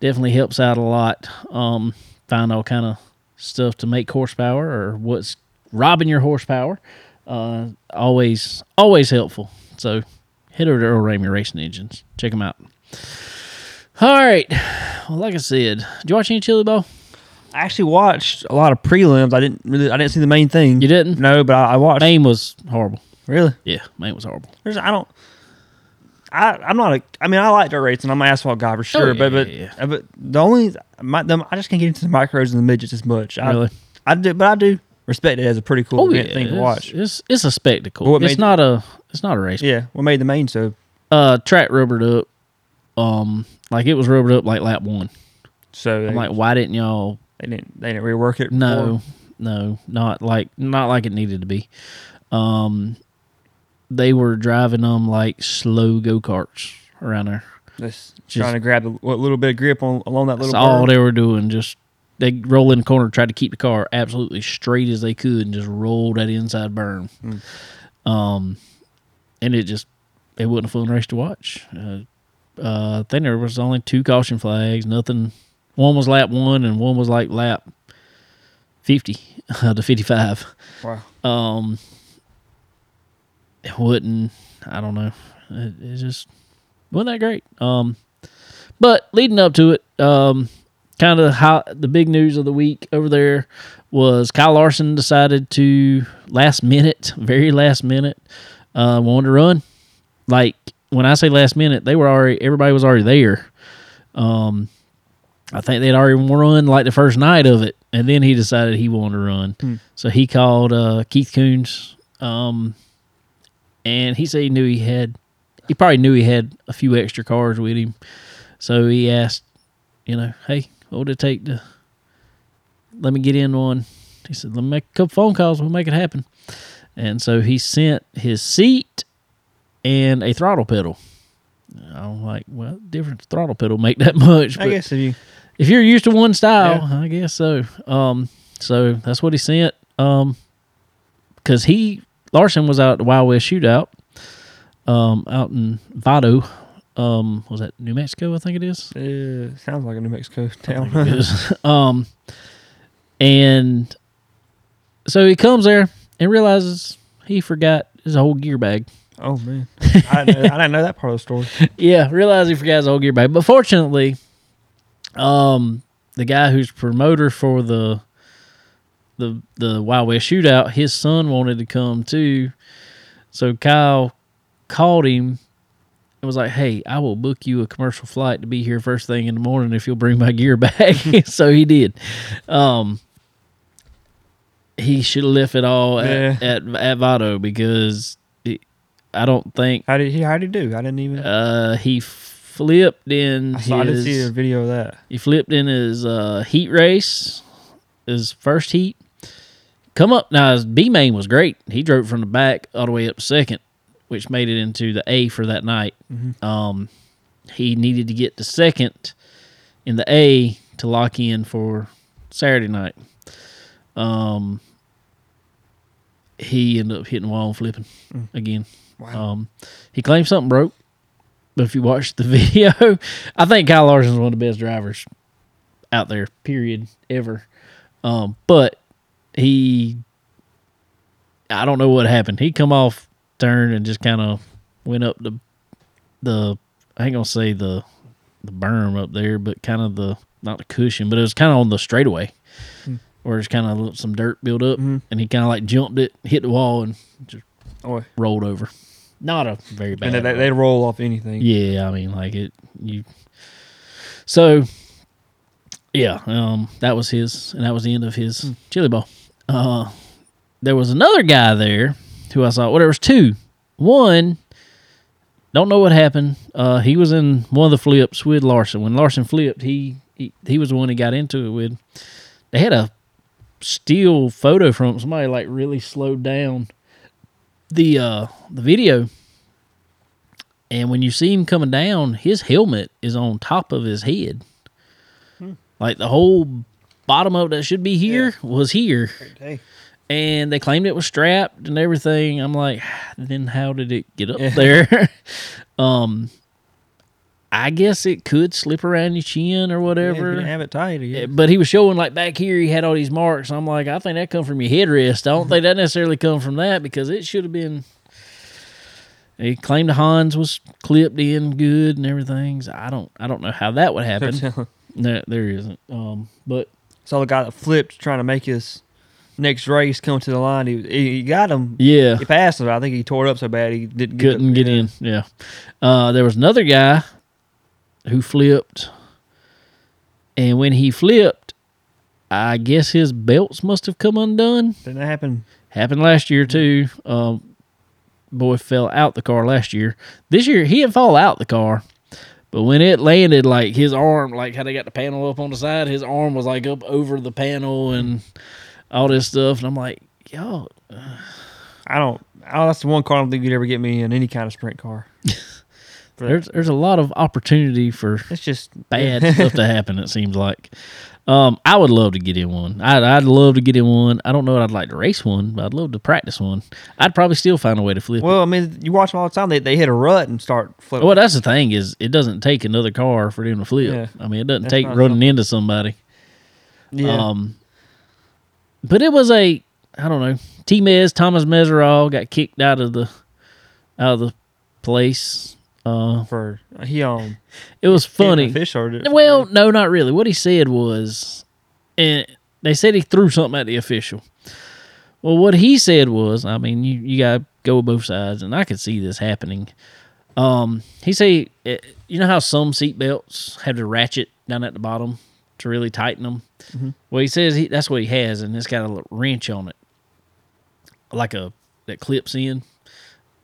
Definitely helps out a lot. Um, find all kind of stuff to make horsepower or what's robbing your horsepower. Uh, always, always helpful. So head over to Earl Ramey Racing Engines. Check them out. All right. Well, like I said, did you watch any Chili Bowl? I actually watched a lot of prelims. I didn't really. I didn't see the main thing. You didn't? No, but I, I watched. Main was horrible. Really? Yeah, main was horrible. There's, I don't. I I'm not a. I mean, I like dirt racing. I'm an asphalt guy for sure. Oh, yeah, but but, yeah, yeah. but the only my them I just can't get into the micros and the midgets as much. I, really? I do, but I do respect it as a pretty cool oh, yeah, thing to watch. It's it's a spectacle. Well, it's not the, a it's not a race. Yeah. What made the main so? Uh, track rubbered up. Um, like it was rubbered up like lap one. So I'm like, why didn't y'all? They didn't. They didn't rework it. Before. No, no, not like not like it needed to be. Um, they were driving them like slow go karts around there, just, just trying to grab a little bit of grip on along that little. That's all they were doing. Just they roll in the corner, tried to keep the car absolutely straight as they could, and just roll that inside berm. Mm. Um, and it just it wasn't a fun race to watch. Uh, uh, I think there was only two caution flags. Nothing. One was lap one, and one was like lap fifty uh, to fifty-five. Wow. Um, it wouldn't, I don't know. It, it just wasn't that great. Um, but leading up to it, um, kind of how the big news of the week over there was Kyle Larson decided to last minute, very last minute, uh, wanted to run. Like when I say last minute, they were already everybody was already there. Um. I think they'd already run like the first night of it, and then he decided he wanted to run. Hmm. So he called uh, Keith Coons, um, and he said he knew he had, he probably knew he had a few extra cars with him. So he asked, you know, hey, what would it take to let me get in one? He said, let me make a couple phone calls, we'll make it happen. And so he sent his seat and a throttle pedal. I'm like, well, different throttle pedal make that much. I guess if you. If you're used to one style, yeah. I guess so. Um, so that's what he sent. Um, because he Larson was out at the Wild West Shootout, um, out in Vado. Um, was that New Mexico? I think it is. Uh, sounds like a New Mexico town. It is. um, and so he comes there and realizes he forgot his whole gear bag. Oh man, I didn't know, I didn't know that part of the story. Yeah, realized he forgot his whole gear bag, but fortunately. Um, the guy who's promoter for the the the Wild West Shootout, his son wanted to come too, so Kyle called him and was like, "Hey, I will book you a commercial flight to be here first thing in the morning if you'll bring my gear back." So he did. Um, he should have left it all yeah. at, at at Vado because it, I don't think. How did he? How did he do? I didn't even. Uh, he. F- flipped in. I his, I didn't see a video of that. He flipped in his uh, heat race, his first heat. Come up now. His B main was great. He drove from the back all the way up second, which made it into the A for that night. Mm-hmm. Um, he needed to get to second in the A to lock in for Saturday night. Um, he ended up hitting the wall and flipping mm. again. Wow. Um, he claimed something broke, but if you watch the video, I think Kyle Larson is one of the best drivers out there, period, ever. Um, but he, I don't know what happened. He come off turn and just kind of went up the, the I ain't gonna say the, the berm up there, but kind of the not the cushion, but it was kind of on the straightaway. Mm. Or it's kind of some dirt built up, mm-hmm. and he kind of like jumped it, hit the wall, and just Oy. rolled over. Not a very bad. And they, they roll off anything. Yeah, I mean, like it. You. So, yeah, um, that was his, and that was the end of his mm. Chili Bowl. Uh, there was another guy there who I saw. Well, there was two. One, don't know what happened. Uh, he was in one of the flips with Larson. When Larson flipped, he he, he was the one he got into it with. They had a still photo from somebody like really slowed down the uh the video, and when you see him coming down, his helmet is on top of his head. hmm. Like the whole bottom of it that should be here yeah. was here, and they claimed it was strapped and everything. I'm like, then how did it get up yeah. there? um I guess it could slip around your chin or whatever. Yeah, you didn't have it tight. Yeah. But he was showing, like, back here he had all these marks. I'm like, I think that come from your headrest. I don't think that necessarily come from that, because it should have been... He claimed the Hans was clipped in good and everything. So I don't I don't know how that would happen. No, there isn't. Um, but so the guy that flipped trying to make his next race come to the line, he he got him. Yeah. He passed him. I think he tore it up so bad he didn't get Couldn't get in. Yeah. Uh, there was another guy who flipped, and when he flipped, I guess his belts must have come undone. Didn't that happen? Happened last year, too. Um, boy fell out the car last year. This year, he didn't fall out the car, but when it landed, like, his arm, like, how they got the panel up on the side, his arm was, like, up over the panel and all this stuff, and I'm like, yo. Uh, I don't, oh, that's the one car I don't think you'd ever get me in any kind of sprint car. There's there's a lot of opportunity for it's just bad stuff to happen, it seems like. Um, I would love to get in one. I'd, I'd love to get in one. I don't know that I'd like to race one, but I'd love to practice one. I'd probably still find a way to flip well, it. Well, I mean, you watch them all the time. They they hit a rut and start flipping. Well, that's the thing is it doesn't take another car for them to flip. Yeah. I mean, it doesn't that's take running something. into somebody. Yeah. Um, but it was a, I don't know, T-Mez, Thomas Mesereau got kicked out of the out of the place. Uh, for he um, it was funny. Fish it. Well, no, not really. What he said was, and they said he threw something at the official. Well, what he said was, I mean, you, you gotta go both sides, and I could see this happening. Um, he said, you know how some seat belts have the ratchet down at the bottom to really tighten them. Mm-hmm. Well, he says he, that's what he has, and it's got a little wrench on it, like a that clips in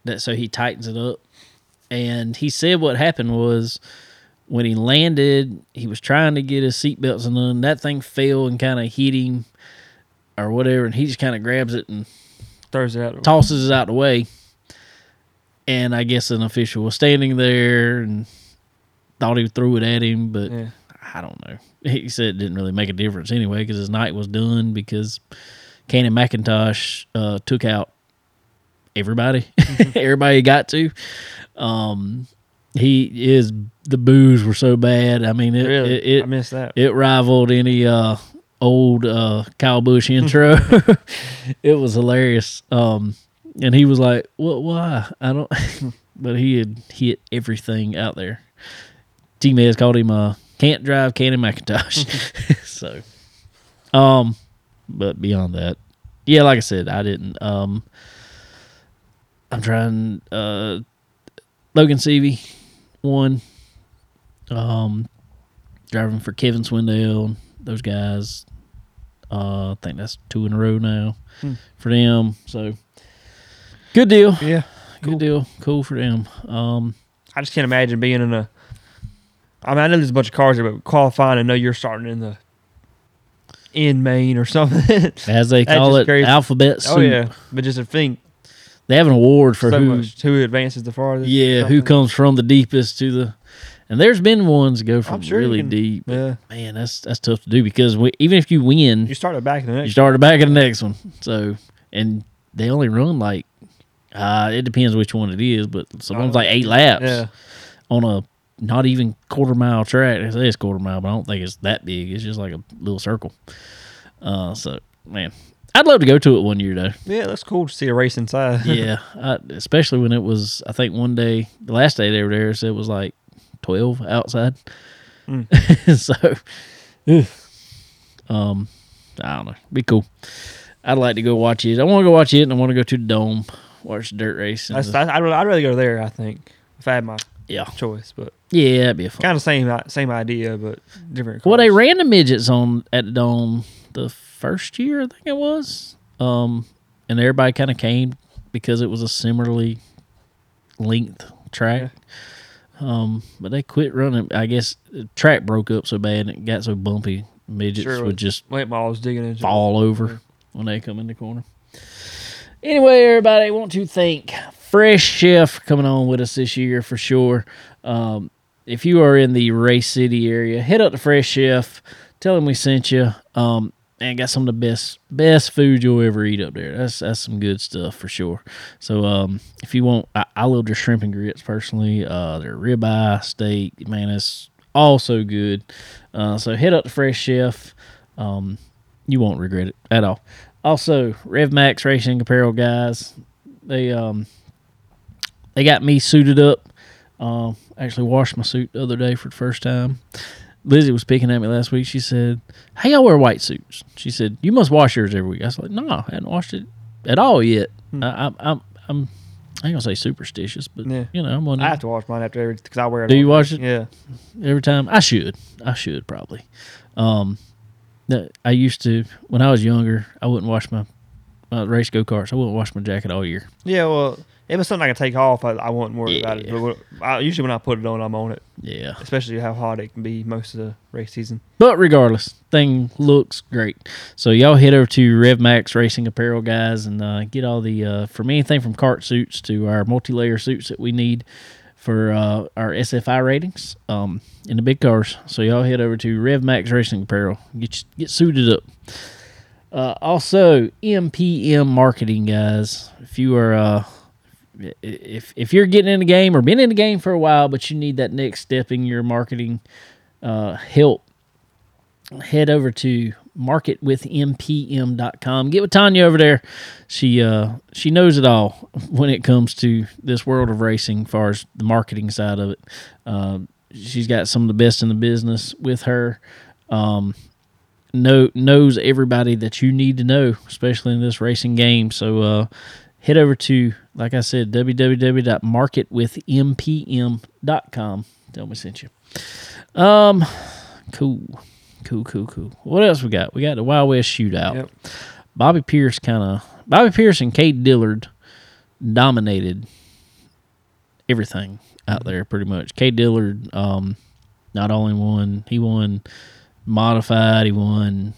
that, so he tightens it up. And he said what happened was when he landed, he was trying to get his seatbelts undone. That thing fell and kind of hit him or whatever, and he just kind of grabs it and throws it out, tosses it out the way. And I guess an official was standing there and thought he threw it at him, but yeah. I don't know. He said it didn't really make a difference anyway because his night was done because Cannon McIntosh uh, took out everybody. Mm-hmm. Everybody got to. Um, he is the boos were so bad. I mean, it really? it, it I missed that. It rivaled any uh old uh Kyle Busch intro. It was hilarious. Um, and he was like, "What? Why? I don't." But he had hit everything out there. T-Mez called him uh can't drive Cannon McIntosh. So, um, but beyond that, yeah, like I said, I didn't. Um, I'm trying. Uh. Logan Seavey won, um, driving for Kevin Swindell, those guys. Uh, I think that's two in a row now hmm. for them. So, good deal. Yeah. Good cool. deal. Cool for them. Um, I just can't imagine being in a I mean, I know there's a bunch of cars there, but qualifying, I know you're starting in the in Maine or something. As they call it, crazy. Alphabet soup. Oh, yeah. But just to think. They have an award for so who, much, who advances the farthest. Yeah, who comes from the deepest to the... And there's been ones go from sure really can, deep. Yeah. Man, that's that's tough to do because we, even if you win... You started back in the next You started back in the next one. So, and they only run like... Uh, it depends which one it is, but sometimes like eight laps yeah. on a not even quarter mile track. It says quarter mile, but I don't think it's that big. It's just like a little circle. Uh, so, man, I'd love to go to it one year though. Yeah, that's cool to see a race inside. yeah, I, especially when it was, I think one day, the last day they were there, so it was like twelve outside. Mm. so, um, I don't know. Be cool. I'd like to go watch it. I want to go watch it, and I want to go to the Dome, watch the dirt race. I'd, the, I'd rather go there, I think, if I had my yeah. choice. But yeah, that'd be fun. Kind of same same idea, but different. Well, they ran the midgets on at the Dome the first year, I think it was, um, and everybody kind of came because it was a similarly length track. Yeah. Um, but they quit running. I guess the track broke up so bad and it got so bumpy, midgets sure, would just late balls digging into fall over. Yeah. When they come in the corner. Anyway, everybody, I want to thank Fresh Chef for coming on with us this year for sure. Um, if you are in the Race City area, head up to Fresh Chef. Tell them we sent you. Um, and got some of the best best food you'll ever eat up there. That's that's some good stuff for sure. So um, if you want, I, I love their shrimp and grits personally. Uh, their ribeye steak, man, it's all so good. Uh, so head up to Fresh Chef. Um, you won't regret it at all. Also, RevMax Racing Apparel, guys, they um they got me suited up. Um, uh, actually washed my suit the other day for the first time. Lizzie was picking at me last week. She said, "Hey, I wear white suits." She said, "You must wash yours every week." I was like, "No, I haven't washed it at all yet." Hmm. I, I'm I'm I'm I ain't gonna say superstitious, but yeah. you know, I'm gonna. I have to wash mine after every because I wear it. Do you wash it? Yeah, every time. I should. I should probably. Um. I used to, when I was younger, I wouldn't wash my, my race go-karts. I wouldn't wash my jacket all year. Yeah, well, if it was something I could take off, I, I wouldn't worry yeah. about it. But I, usually when I put it on, I'm on it. Yeah. Especially how hot it can be most of the race season. But regardless, thing looks great. So y'all head over to RevMax Racing Apparel, guys, and uh, get all the, uh, from anything from kart suits to our multi-layer suits that we need for uh, our S F I ratings um, in the big cars. So y'all head over to RevMax Racing Apparel. Get get suited up. Uh, also, M P M Marketing, guys. If you are uh, if if you're getting in the game or been in the game for a while, but you need that next step in your marketing uh, help, head over to market with m p m dot com. Get with Tanya over there. She uh she knows it all when it comes to this world of racing as far as the marketing side of it. Uh, she's got some of the best in the business with her. Um, know, knows everybody that you need to know, especially in this racing game. So uh, head over to, like I said, w w w dot market with m p m dot com. Tell me sent you. Um, cool. Cool, cool, cool. What else we got? We got the Wild West Shootout. Yep. Bobby Pierce kind of... Bobby Pierce and Kate Dillard dominated everything out there pretty much. Kate Dillard um, not only won... He won modified. He won,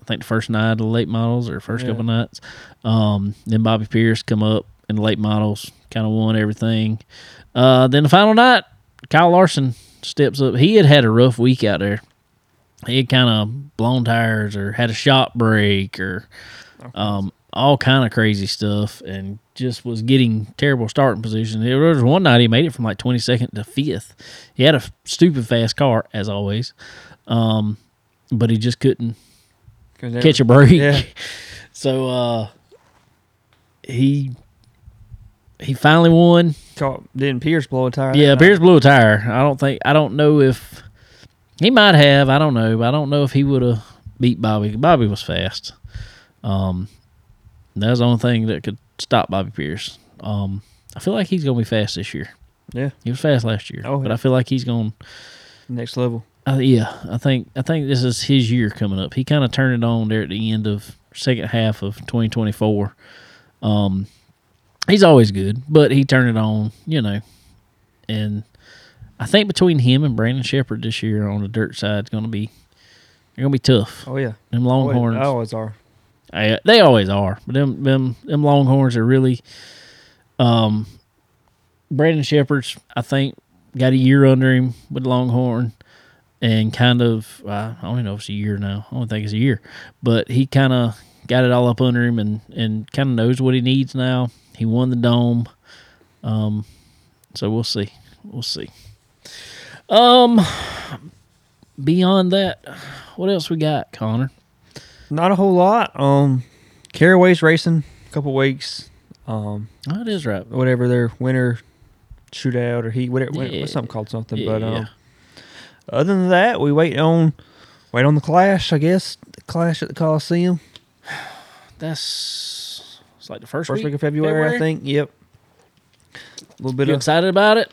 I think, the first night of the late models or first yeah. couple nights. Um, then Bobby Pierce come up in the late models, kind of won everything. Uh, then the final night, Kyle Larson steps up. He had had a rough week out there. He had kind of blown tires or had a shot break or um, all kind of crazy stuff and just was getting terrible starting position. There was one night he made it from like twenty-second to fifth. He had a stupid fast car, as always, um, but he just couldn't catch a break. Yeah. So uh, he he finally won. Didn't Pierce blow a tire? Yeah, Pierce blew a tire. I don't think – I don't know if – He might have, I don't know, but I don't know if he would have beat Bobby. Bobby was fast. Um, that was the only thing that could stop Bobby Pierce. Um, I feel like he's going to be fast this year. Yeah. He was fast last year. Oh, yeah. But I feel like he's going to... Next level. Uh, yeah, I think I think this is his year coming up. He kind of turned it on there at the end of second half of twenty twenty-four. Um, he's always good, but he turned it on, you know, and... I think between him and Brandon Shepard this year on the dirt side is going to be they're going to be tough. Oh yeah, them Longhorns. They always are. I, they always are. But them them them Longhorns are really. Um, Brandon Shepard's I think got a year under him with Longhorn, and kind of uh, I don't even know if it's a year now. I don't think it's a year, but he kind of got it all up under him and and kind of knows what he needs now. He won the Dome. Um, so we'll see. We'll see. Um, beyond that, what else we got, Connor? Not a whole lot. Um, Caraway's racing a couple weeks. Um, oh, it is right. Whatever their winter shootout or heat, whatever, yeah. what's something called something. Yeah. But um, other than that, we wait on wait on the clash. I guess the clash at the Coliseum. That's it's like the first first week, week of February, February, I think. Yep. A little bit you of, excited about it?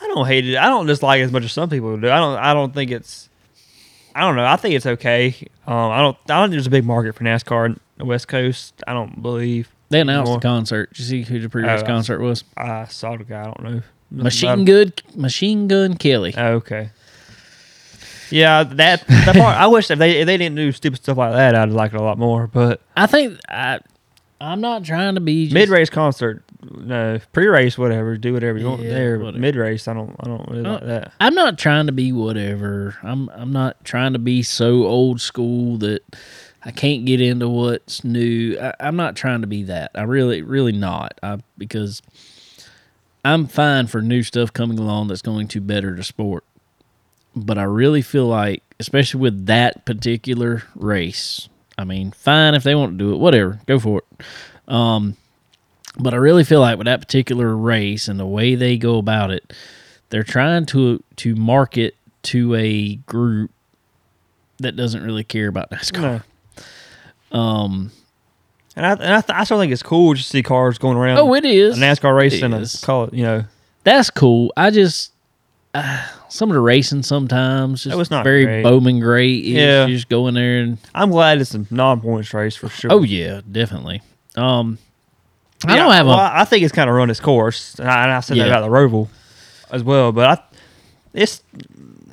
I don't hate it. I don't dislike it as much as some people do. I don't I don't think it's I don't know. I think it's okay. Um, I don't I don't think there's a big market for NASCAR in the West Coast. I don't believe they announced anymore. The concert. Did you see who the previous uh, concert was? I saw the guy, I don't know. Machine Gun Machine Gun Kelly. Oh, okay. Yeah, that that part I wish if they if they didn't do stupid stuff like that, I'd like it a lot more. But I think I I'm not trying to be just, mid-race concert. No, pre-race, whatever. Do whatever you yeah, want there. But mid-race, I don't, I don't really I, like that. I'm not trying to be whatever. I'm, I'm not trying to be so old school that I can't get into what's new. I, I'm not trying to be that. I really, really not. I because I'm fine for new stuff coming along that's going to better the sport. But I really feel like, especially with that particular race, I mean, fine if they want to do it, whatever, go for it. Um, But I really feel like with that particular race and the way they go about it, they're trying to to market to a group that doesn't really care about NASCAR. No. Um, and I and I, th- I still think it's cool to see cars going around. Oh, it is a NASCAR race and a call. You know, that's cool. I just uh, some of the racing sometimes just oh, it's not very great. Bowman Gray. Yeah, you just go in there and I'm glad it's a non-points race for sure. Oh yeah, definitely. Um. I yeah, don't have. Well, a, I think it's kind of run its course, and I, and I said yeah. that about the Roval as well. But I, it's,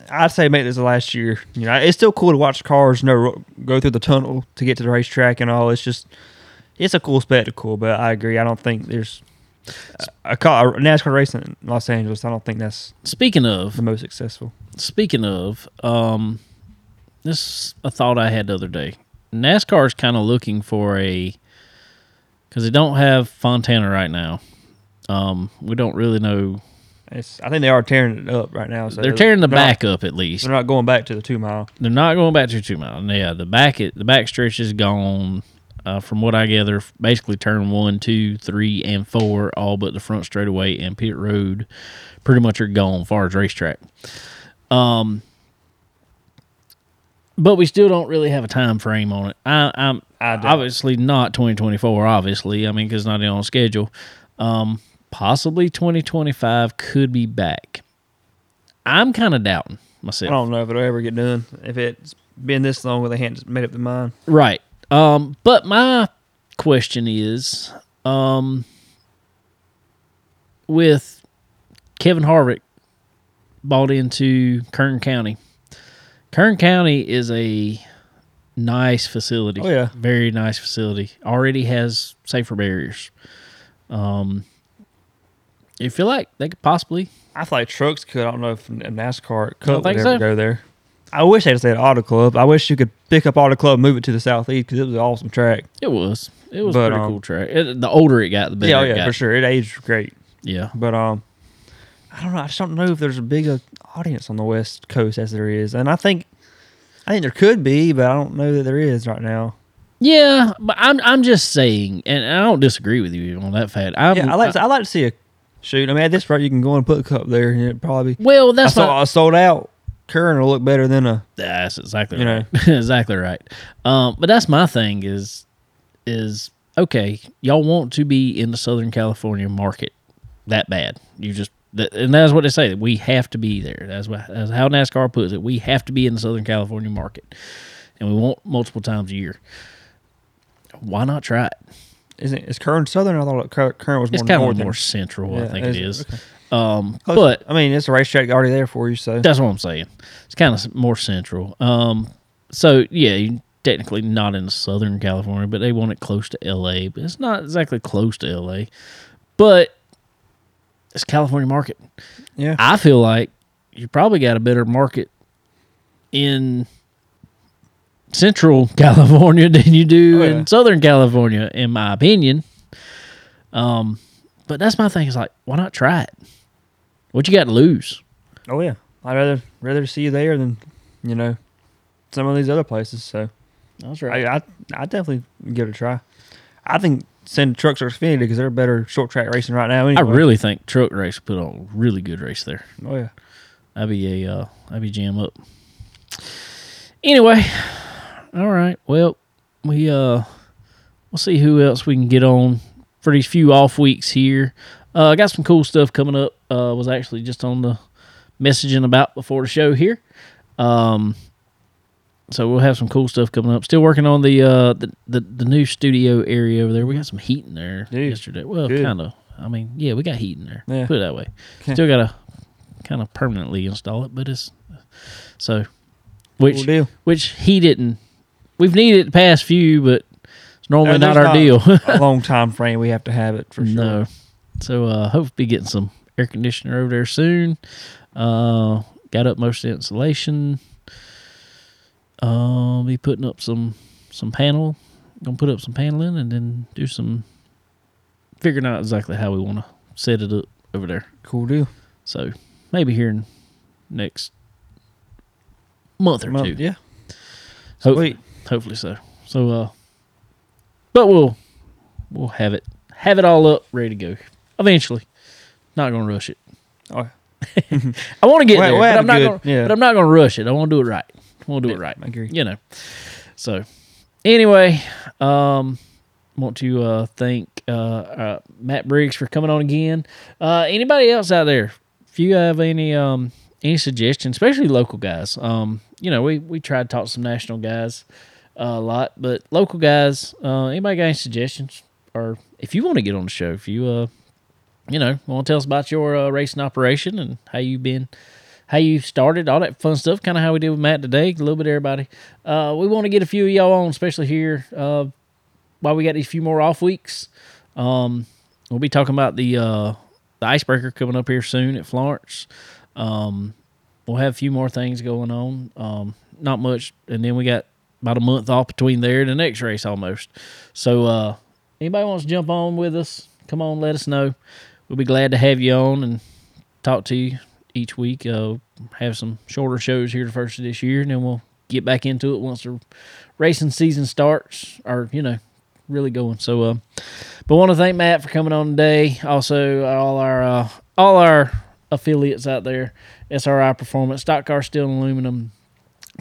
I'd say make this the last year. You know, it's still cool to watch cars you know, go through the tunnel to get to the racetrack and all. It's just, it's a cool spectacle. But I agree. I don't think there's a, a NASCAR race in Los Angeles. I don't think that's speaking of the most successful. Speaking of, um, this is a thought I had the other day. NASCAR is kind of looking for a. Because they don't have Fontana right now. Um, we don't really know. It's, I think they are tearing it up right now. So they're tearing the they're back not, up at least. They're not going back to the two mile. They're not going back to the two mile. Yeah, the back it, the back stretch is gone. Uh, from what I gather, basically turn one, two, three, and four, all but the front straightaway and pit road, pretty much are gone as far as racetrack. Um, but we still don't really have a time frame on it. I, I'm. Obviously not twenty twenty-four, obviously. I mean, because it's not on schedule. Um, possibly twenty twenty-five could be back. I'm kind of doubting myself. I don't know if it'll ever get done. If it's been this long, they haven't made up their mind. Right. Um, but my question is, um, with Kevin Harvick bought into Kern County, Kern County is a... nice facility. Oh, yeah. Very nice facility. Already has safer barriers. Um, you feel like they could possibly... I feel like trucks could. I don't know if NASCAR Cup would ever so. go there. I wish they'd stay at Auto Club. I wish you could pick up Auto Club and move it to the Southeast because it was an awesome track. It was. It was but, a pretty um, cool track. It, the older it got, the better yeah, oh, yeah, it got. Yeah, for sure. It aged great. Yeah. But um, I don't know. I just don't know if there's a big audience on the West Coast as there is. And I think... I think there could be, but I don't know that there is right now. Yeah, but I'm I'm just saying, and I don't disagree with you on that fact. I'm, yeah, I like I, I like to see a shoot. I mean, at this rate, you can go and put a cup there, and it probably well. That's I, not, saw, I sold out. Current will look better than a. That's exactly you right. know exactly right. Um, but that's my thing is is okay. Y'all want to be in the Southern California market that bad? You just. And that's what they say. We have to be there. That's, what, that's how NASCAR puts it. We have to be in the Southern California market, and we want multiple times a year. Why not try it? Isn't is Kern Southern? I thought Kern was more northern. It's kind northern. of more central. Yeah, I think it is. Okay. Um, but I mean, it's a racetrack already there for you, so that's what I'm saying. It's kind of more central. Um, so yeah, you technically not in Southern California, but they want it close to L A. But it's not exactly close to L A. But it's California market. Yeah, I feel like you probably got a better market in Central California than you do oh, yeah. in Southern California, in my opinion. Um, but that's my thing. Is like, why not try it? What you got to lose? Oh yeah, I'd rather rather see you there than, you know, some of these other places. So that's right. I I, I definitely give it a try. I think send trucks or Xfinity because they're better short track racing right now. Anyway. I really think truck race put on a really good race there. Oh yeah, I'd be a uh, I'd be jam up. Anyway, all right. Well, we uh we'll see who else we can get on for these few off weeks here. I uh, got some cool stuff coming up. Uh, was actually just on the messaging about before the show here. Um, so we'll have some cool stuff coming up. Still working on the uh the, the, the new studio area over there. We got some heat in there Dude, yesterday. Well, kind of. I mean, yeah, we got heat in there. Yeah. Put it that way. Okay. Still got to kind of permanently install it, but it's so which cool deal. Which he didn't. We've needed it the past few, but. Normally no, not our not deal. A long time frame we have to have it for sure. No. So uh hopefully getting some air conditioner over there soon. Uh got up most of the insulation. Uh be putting up some some panel. Gonna put up some paneling and then do some figuring out exactly how we wanna set it up over there. Cool deal. So maybe here in next month or month, two. Yeah. Hopefully Sweet. hopefully so. So uh But we'll we'll have it have it all up ready to go eventually. Not gonna rush it. Oh, I want to get we're, there, we're but, I'm not gonna, yeah. but I'm not gonna rush it. I want to do it right. I want to do yeah, it right. I agree. You know. So anyway, um, want to uh, thank uh, uh, Matt Briggs for coming on again. Uh, anybody else out there? If you have any um, any suggestions, especially local guys, um, you know, we we tried to talk to some national guys. Uh, a lot, but local guys, uh, anybody got any suggestions? Or if you want to get on the show, if you, uh, you know, want to tell us about your uh, racing operation and how you've been, how you started, all that fun stuff, kind of how we did with Matt today, a little bit of everybody. Uh, we want to get a few of y'all on, especially here uh, while we got these few more off weeks. Um, we'll be talking about the, uh, the icebreaker coming up here soon at Florence. Um, we'll have a few more things going on. Um, not much. And then we got about a month off between there and the next race almost. So uh, anybody wants to jump on with us, come on, let us know. We'll be glad to have you on and talk to you each week. Uh, have some shorter shows here the first of this year, and then we'll get back into it once the racing season starts or, you know, really going. So, uh, but I want to thank Matt for coming on today. Also, all our uh, all our affiliates out there, S R I Performance, Stock Car Steel and Aluminum,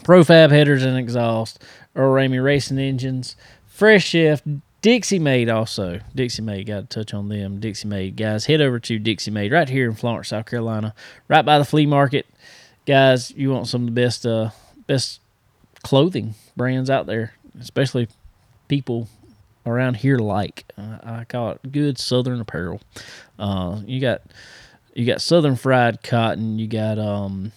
ProFab Headers and Exhaust, Earl Ramey Racing Engines, Fresh Chef, Dixie Made also. Dixie Made, got to touch on them. Dixie Made, guys, head over to Dixie Made right here in Florence, South Carolina, right by the flea market. Guys, you want some of the best, uh, best clothing brands out there, especially people around here like. Uh, I call it good Southern apparel. Uh, you got you got Southern Fried Cotton. You got... um.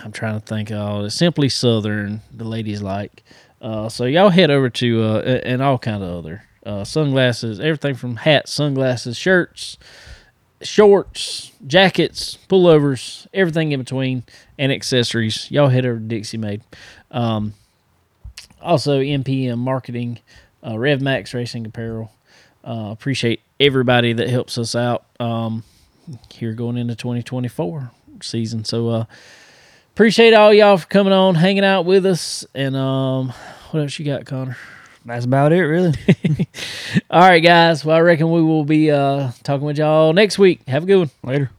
I'm trying to think. Oh, it's Simply Southern. The ladies like. Uh, so y'all head over to uh, and all kind of other uh, sunglasses, everything from hats, sunglasses, shirts, shorts, jackets, pullovers, everything in between, and accessories. Y'all head over to Dixie Made. Um, also, M P M Marketing, uh, RevMax Racing Apparel. Uh, appreciate everybody that helps us out um, here going into twenty twenty-four season. So. Uh, Appreciate all y'all for coming on, hanging out with us, and um, what else you got, Connor? That's about it, really. All right, guys. Well, I reckon we will be uh, talking with y'all next week. Have a good one. Later.